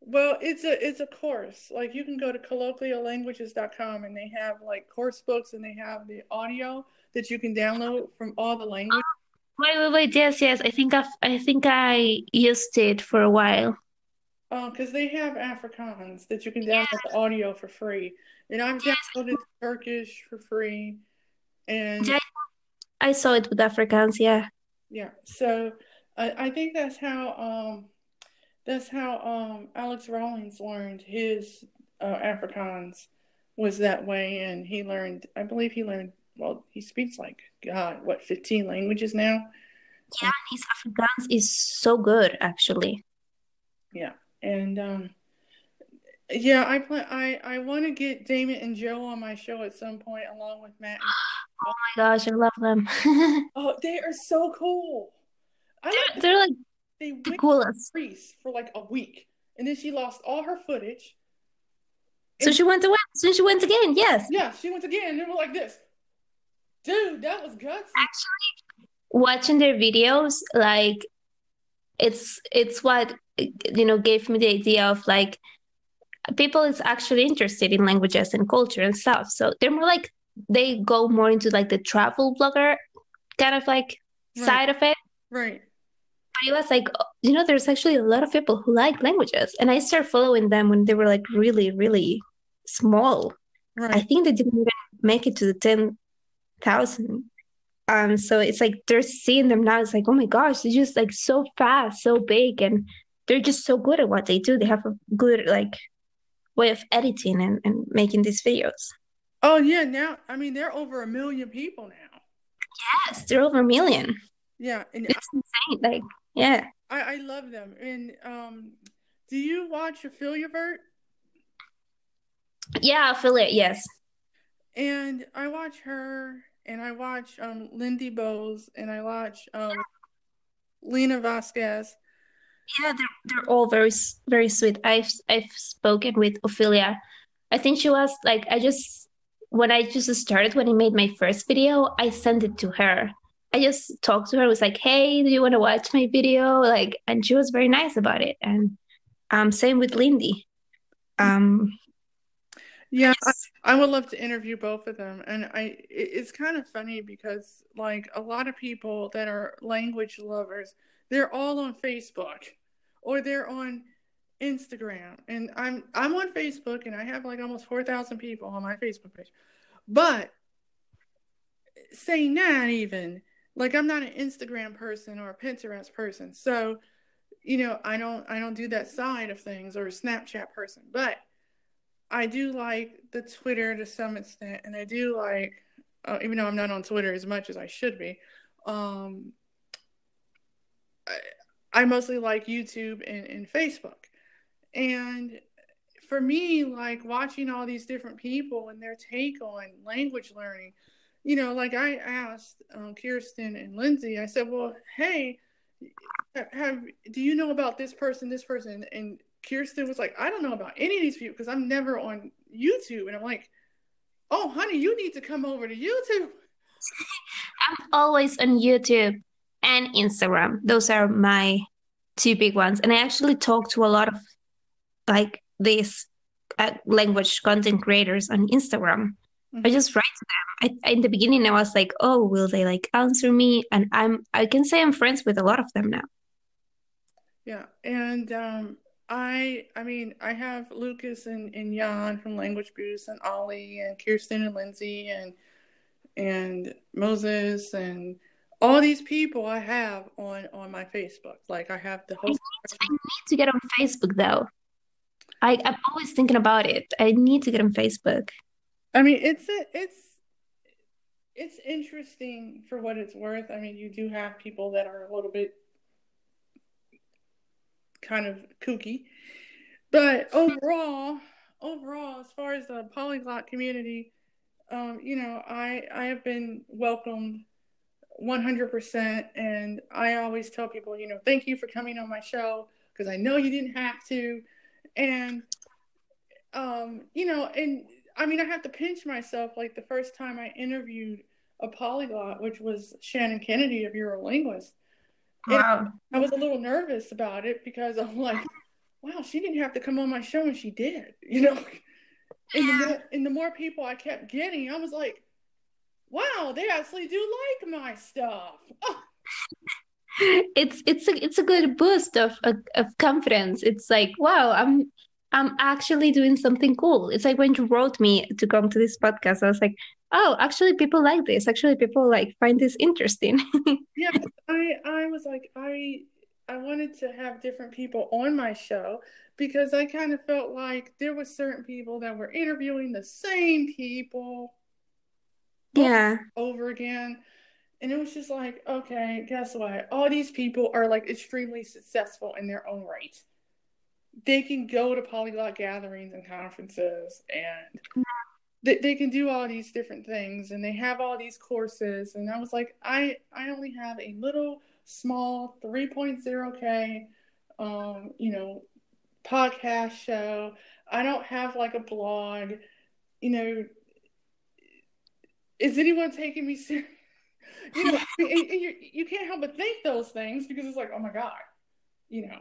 well, it's a it's a course. Like you can go to colloquial languages dot com and they have like course books and they have the audio that you can download from all the languages. Wait, wait, wait. Yes, yes. I think I've, I think I used it for a while. Oh, because they have Afrikaans that you can download yeah. the audio for free. And I've yes. downloaded Turkish for free. And yeah, I saw it with Afrikaans, yeah. Yeah. So I, I think that's how um that's how um Alex Rawlings learned his uh, Afrikaans, was that way, and he learned I believe he learned well, he speaks like God, what, fifteen languages now? Yeah, his Afrikaans is so good actually. Yeah. And um, yeah, I play. I, I want to get Damon and Joe on my show at some point, along with Matt. And- oh my gosh, I love them. Oh, they are so cool. I they're, they're like they went the coolest. To Greece for like a week, and then she lost all her footage. So she went to so she went again. Yes. Yeah, she went again, and they were like this. Dude, that was gutsy. Actually, watching their videos, like it's it's what you know gave me the idea of like. People is actually interested in languages and culture and stuff. So they're more like, they go more into like the travel blogger kind of like right. side of it. Right. But it was like, you know, there's actually a lot of people who like languages. And I started following them when they were like really, really small. Right. I think they didn't even make it to the ten thousand. Um, so it's like, they're seeing them now. It's like, oh my gosh, it's just like so fast, so big. And they're just so good at what they do. They have a good like... way of editing and, and making these videos. Oh yeah, now I mean they're over a million people now. Yes, they're over a million. Yeah, and it's I, insane. Like, yeah, I, I love them. And um, do you watch Ophelia Bert? Yeah, Ophelia. Yes. And I watch her, and I watch um Lindie Bowes, and I watch um yeah. Lena Vasquez. Yeah, they're, they're all very, very sweet. I've I've spoken with Ophelia. I think she was like, I just, when I just started, when I made my first video, I sent it to her. I just talked to her. I was like, hey, do you want to watch my video? Like, and she was very nice about it. And um, same with Lindy. Um, yeah, I, I would love to interview both of them. And I, it's kind of funny because like a lot of people that are language lovers, they're all on Facebook or they're on Instagram. And I'm I'm on Facebook and I have like almost four thousand people on my Facebook page. But saying that even, like I'm not an Instagram person or a Pinterest person. So, you know, I don't I don't do that side of things, or a Snapchat person. But I do like the Twitter to some extent. And I do like, uh, even though I'm not on Twitter as much as I should be, um, I mostly like YouTube and, and Facebook. And for me, like watching all these different people and their take on language learning, you know, like I asked um, Kerstin and Lindsay, I said, well, hey, have do you know about this person, this person? And Kerstin was like, I don't know about any of these people because I'm never on YouTube. And I'm like, oh, honey, you need to come over to YouTube. I'm always on YouTube. And Instagram. Those are my two big ones. And I actually talk to a lot of like these uh, language content creators on Instagram. Mm-hmm. I just write to them. I, in the beginning, I was like, oh, will they like answer me? And I'm, I can say I'm friends with a lot of them now. Yeah. And um, I, I mean, I have Lucas and, and Jan from Language Boost, and Ollie and Kerstin and Lindsay and, and Moses and, all these people I have on, on my Facebook. Like, I have the whole... I need, to, I need to get on Facebook, though. I, I'm always thinking about it. I need to get on Facebook. I mean, it's a, it's it's interesting for what it's worth. I mean, you do have people that are a little bit kind of kooky. But overall, overall, as far as the polyglot community, um, you know, I I have been welcomed one hundred percent. And I always tell people, you know, thank you for coming on my show because I know you didn't have to. And, um, you know, and I mean, I have to pinch myself. Like the first time I interviewed a polyglot, which was Shannon Kennedy of Eurolinguist. Wow. I was a little nervous about it because I'm like, wow, she didn't have to come on my show and she did, you know. And, yeah. the, more, and the more people I kept getting, I was like, wow, they actually do like my stuff. Oh. it's it's a, it's a good boost of, of of confidence. It's like, wow, I'm I'm actually doing something cool. It's like when you wrote me to come to this podcast, I was like, oh, actually people like this. Actually people like find this interesting. Yeah, I I was like I I wanted to have different people on my show because I kind of felt like there were certain people that were interviewing the same people. Yeah. Over again. And it was just like, okay, guess what? All these people are like extremely successful in their own right. They can go to polyglot gatherings and conferences, and they, they can do all these different things, and they have all these courses. And I was like, I, I only have a little small three point oh K, um, you know, podcast show. I don't have like a blog, you know. Is anyone taking me seriously? You know, and, and you, you can't help but think those things because it's like, oh my God, you know.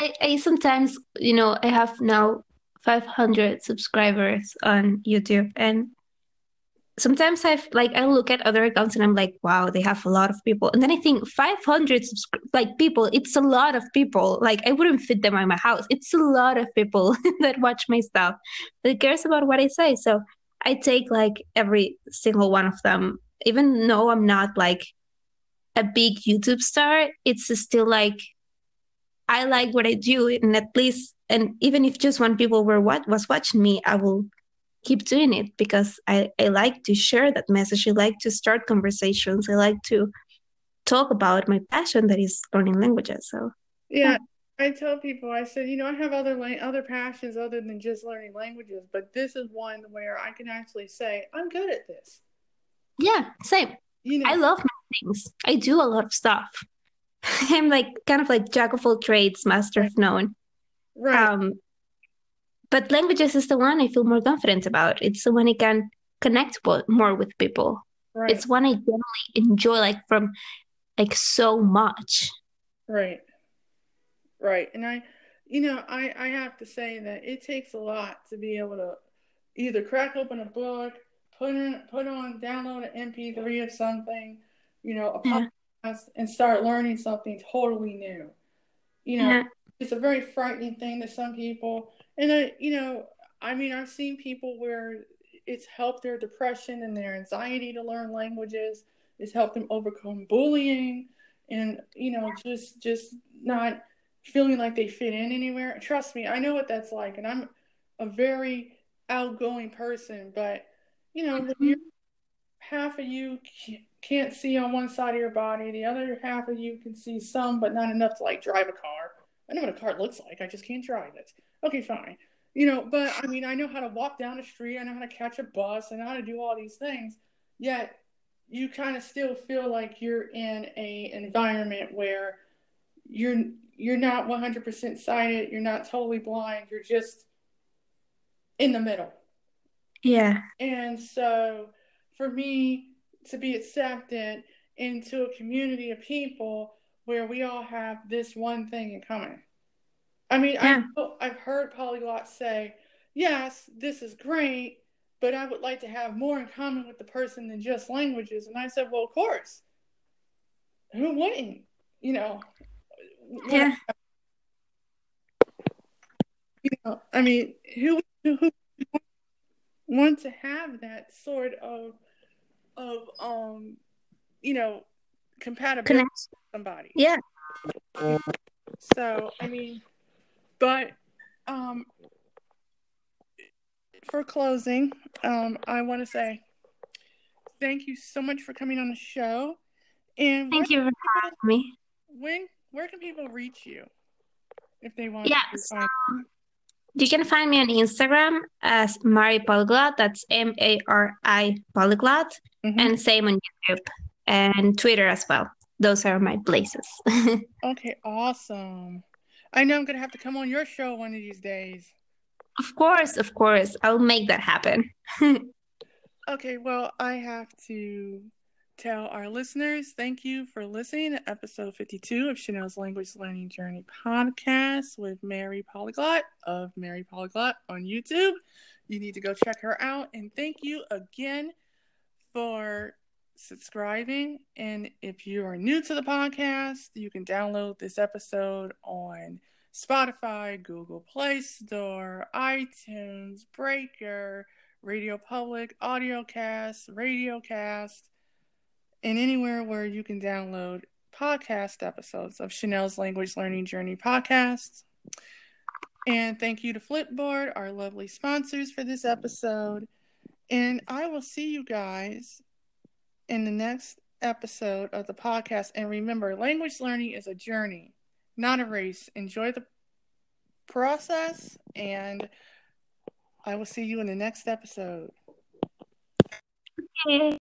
I, I sometimes, you know, I have now five hundred subscribers on YouTube, and sometimes I've like, I look at other accounts and I'm like, wow, they have a lot of people. And then I think five hundred subscri- like people, it's a lot of people. Like I wouldn't fit them in my house. It's a lot of people that watch my stuff that cares about what I say. So I take like every single one of them. Even though I'm not like a big YouTube star, it's still like, I like what I do, and at least, and even if just one people were what was watching me, I will keep doing it because I, I like to share that message. I like to start conversations. I like to talk about my passion that is learning languages. So yeah, yeah. I tell people, I said, you know, I have other la- other passions other than just learning languages, but this is one where I can actually say I'm good at this. Yeah, same. You know, I love my things. I do a lot of stuff. I'm like kind of like jack of all trades, master of none. Right. Um, but languages is the one I feel more confident about. It's the one I can connect w- more with people. Right. It's one I generally enjoy, like from like so much. Right. Right. And I, you know, I, I have to say that it takes a lot to be able to either crack open a book, put in, put on, download an M P three of something, you know, a podcast, yeah, and start learning something totally new. You know, yeah, it's a very frightening thing to some people. And, I, you know, I mean, I've seen people where it's helped their depression and their anxiety to learn languages. It's helped them overcome bullying and, you know, just just not feeling like they fit in anywhere. Trust me, I know what that's like. And I'm a very outgoing person, but you know, when you're, half of you can't see on one side of your body, the other half of you can see some, but not enough to like drive a car. I know what a car looks like. I just can't drive it. Okay, fine. You know, but I mean, I know how to walk down the street. I know how to catch a bus. I know how to do all these things. Yet you kind of still feel like you're in a environment where you're, you're not one hundred percent sighted. You're not totally blind. You're just in the middle. Yeah. And so for me to be accepted into a community of people where we all have this one thing in common. I mean, yeah. I, I've heard polyglots say, yes, this is great, but I would like to have more in common with the person than just languages. And I said, well, of course. Who wouldn't? You know? Yeah. You know, I mean, who who want to have that sort of of um you know compatibility Connect. with somebody. Yeah. So I mean, but um for closing, um I want to say thank you so much for coming on the show. And thank you for having me. When where can people reach you if they want yeah, to so- You can find me on Instagram as Mary Polyglot. That's M A R I Polyglot. Mm-hmm. And same on YouTube and Twitter as well. Those are my places. Okay, awesome. I know I'm going to have to come on your show one of these days. Of course, of course. I'll make that happen. Okay, well, I have to tell our listeners, thank you for listening to episode fifty-two of Chanel's Language Learning Journey podcast with Mary Polyglot of Mary Polyglot on YouTube. You need to go check her out. And thank you again for subscribing. And if you are new to the podcast, you can download this episode on Spotify, Google Play Store, iTunes, Breaker, Radio Public, Audiocast, Radiocast, and anywhere where you can download podcast episodes of Chanel's Language Learning Journey podcast. And thank you to Flipboard, our lovely sponsors for this episode. And I will see you guys in the next episode of the podcast. And remember, language learning is a journey, not a race. Enjoy the process, and I will see you in the next episode. Okay.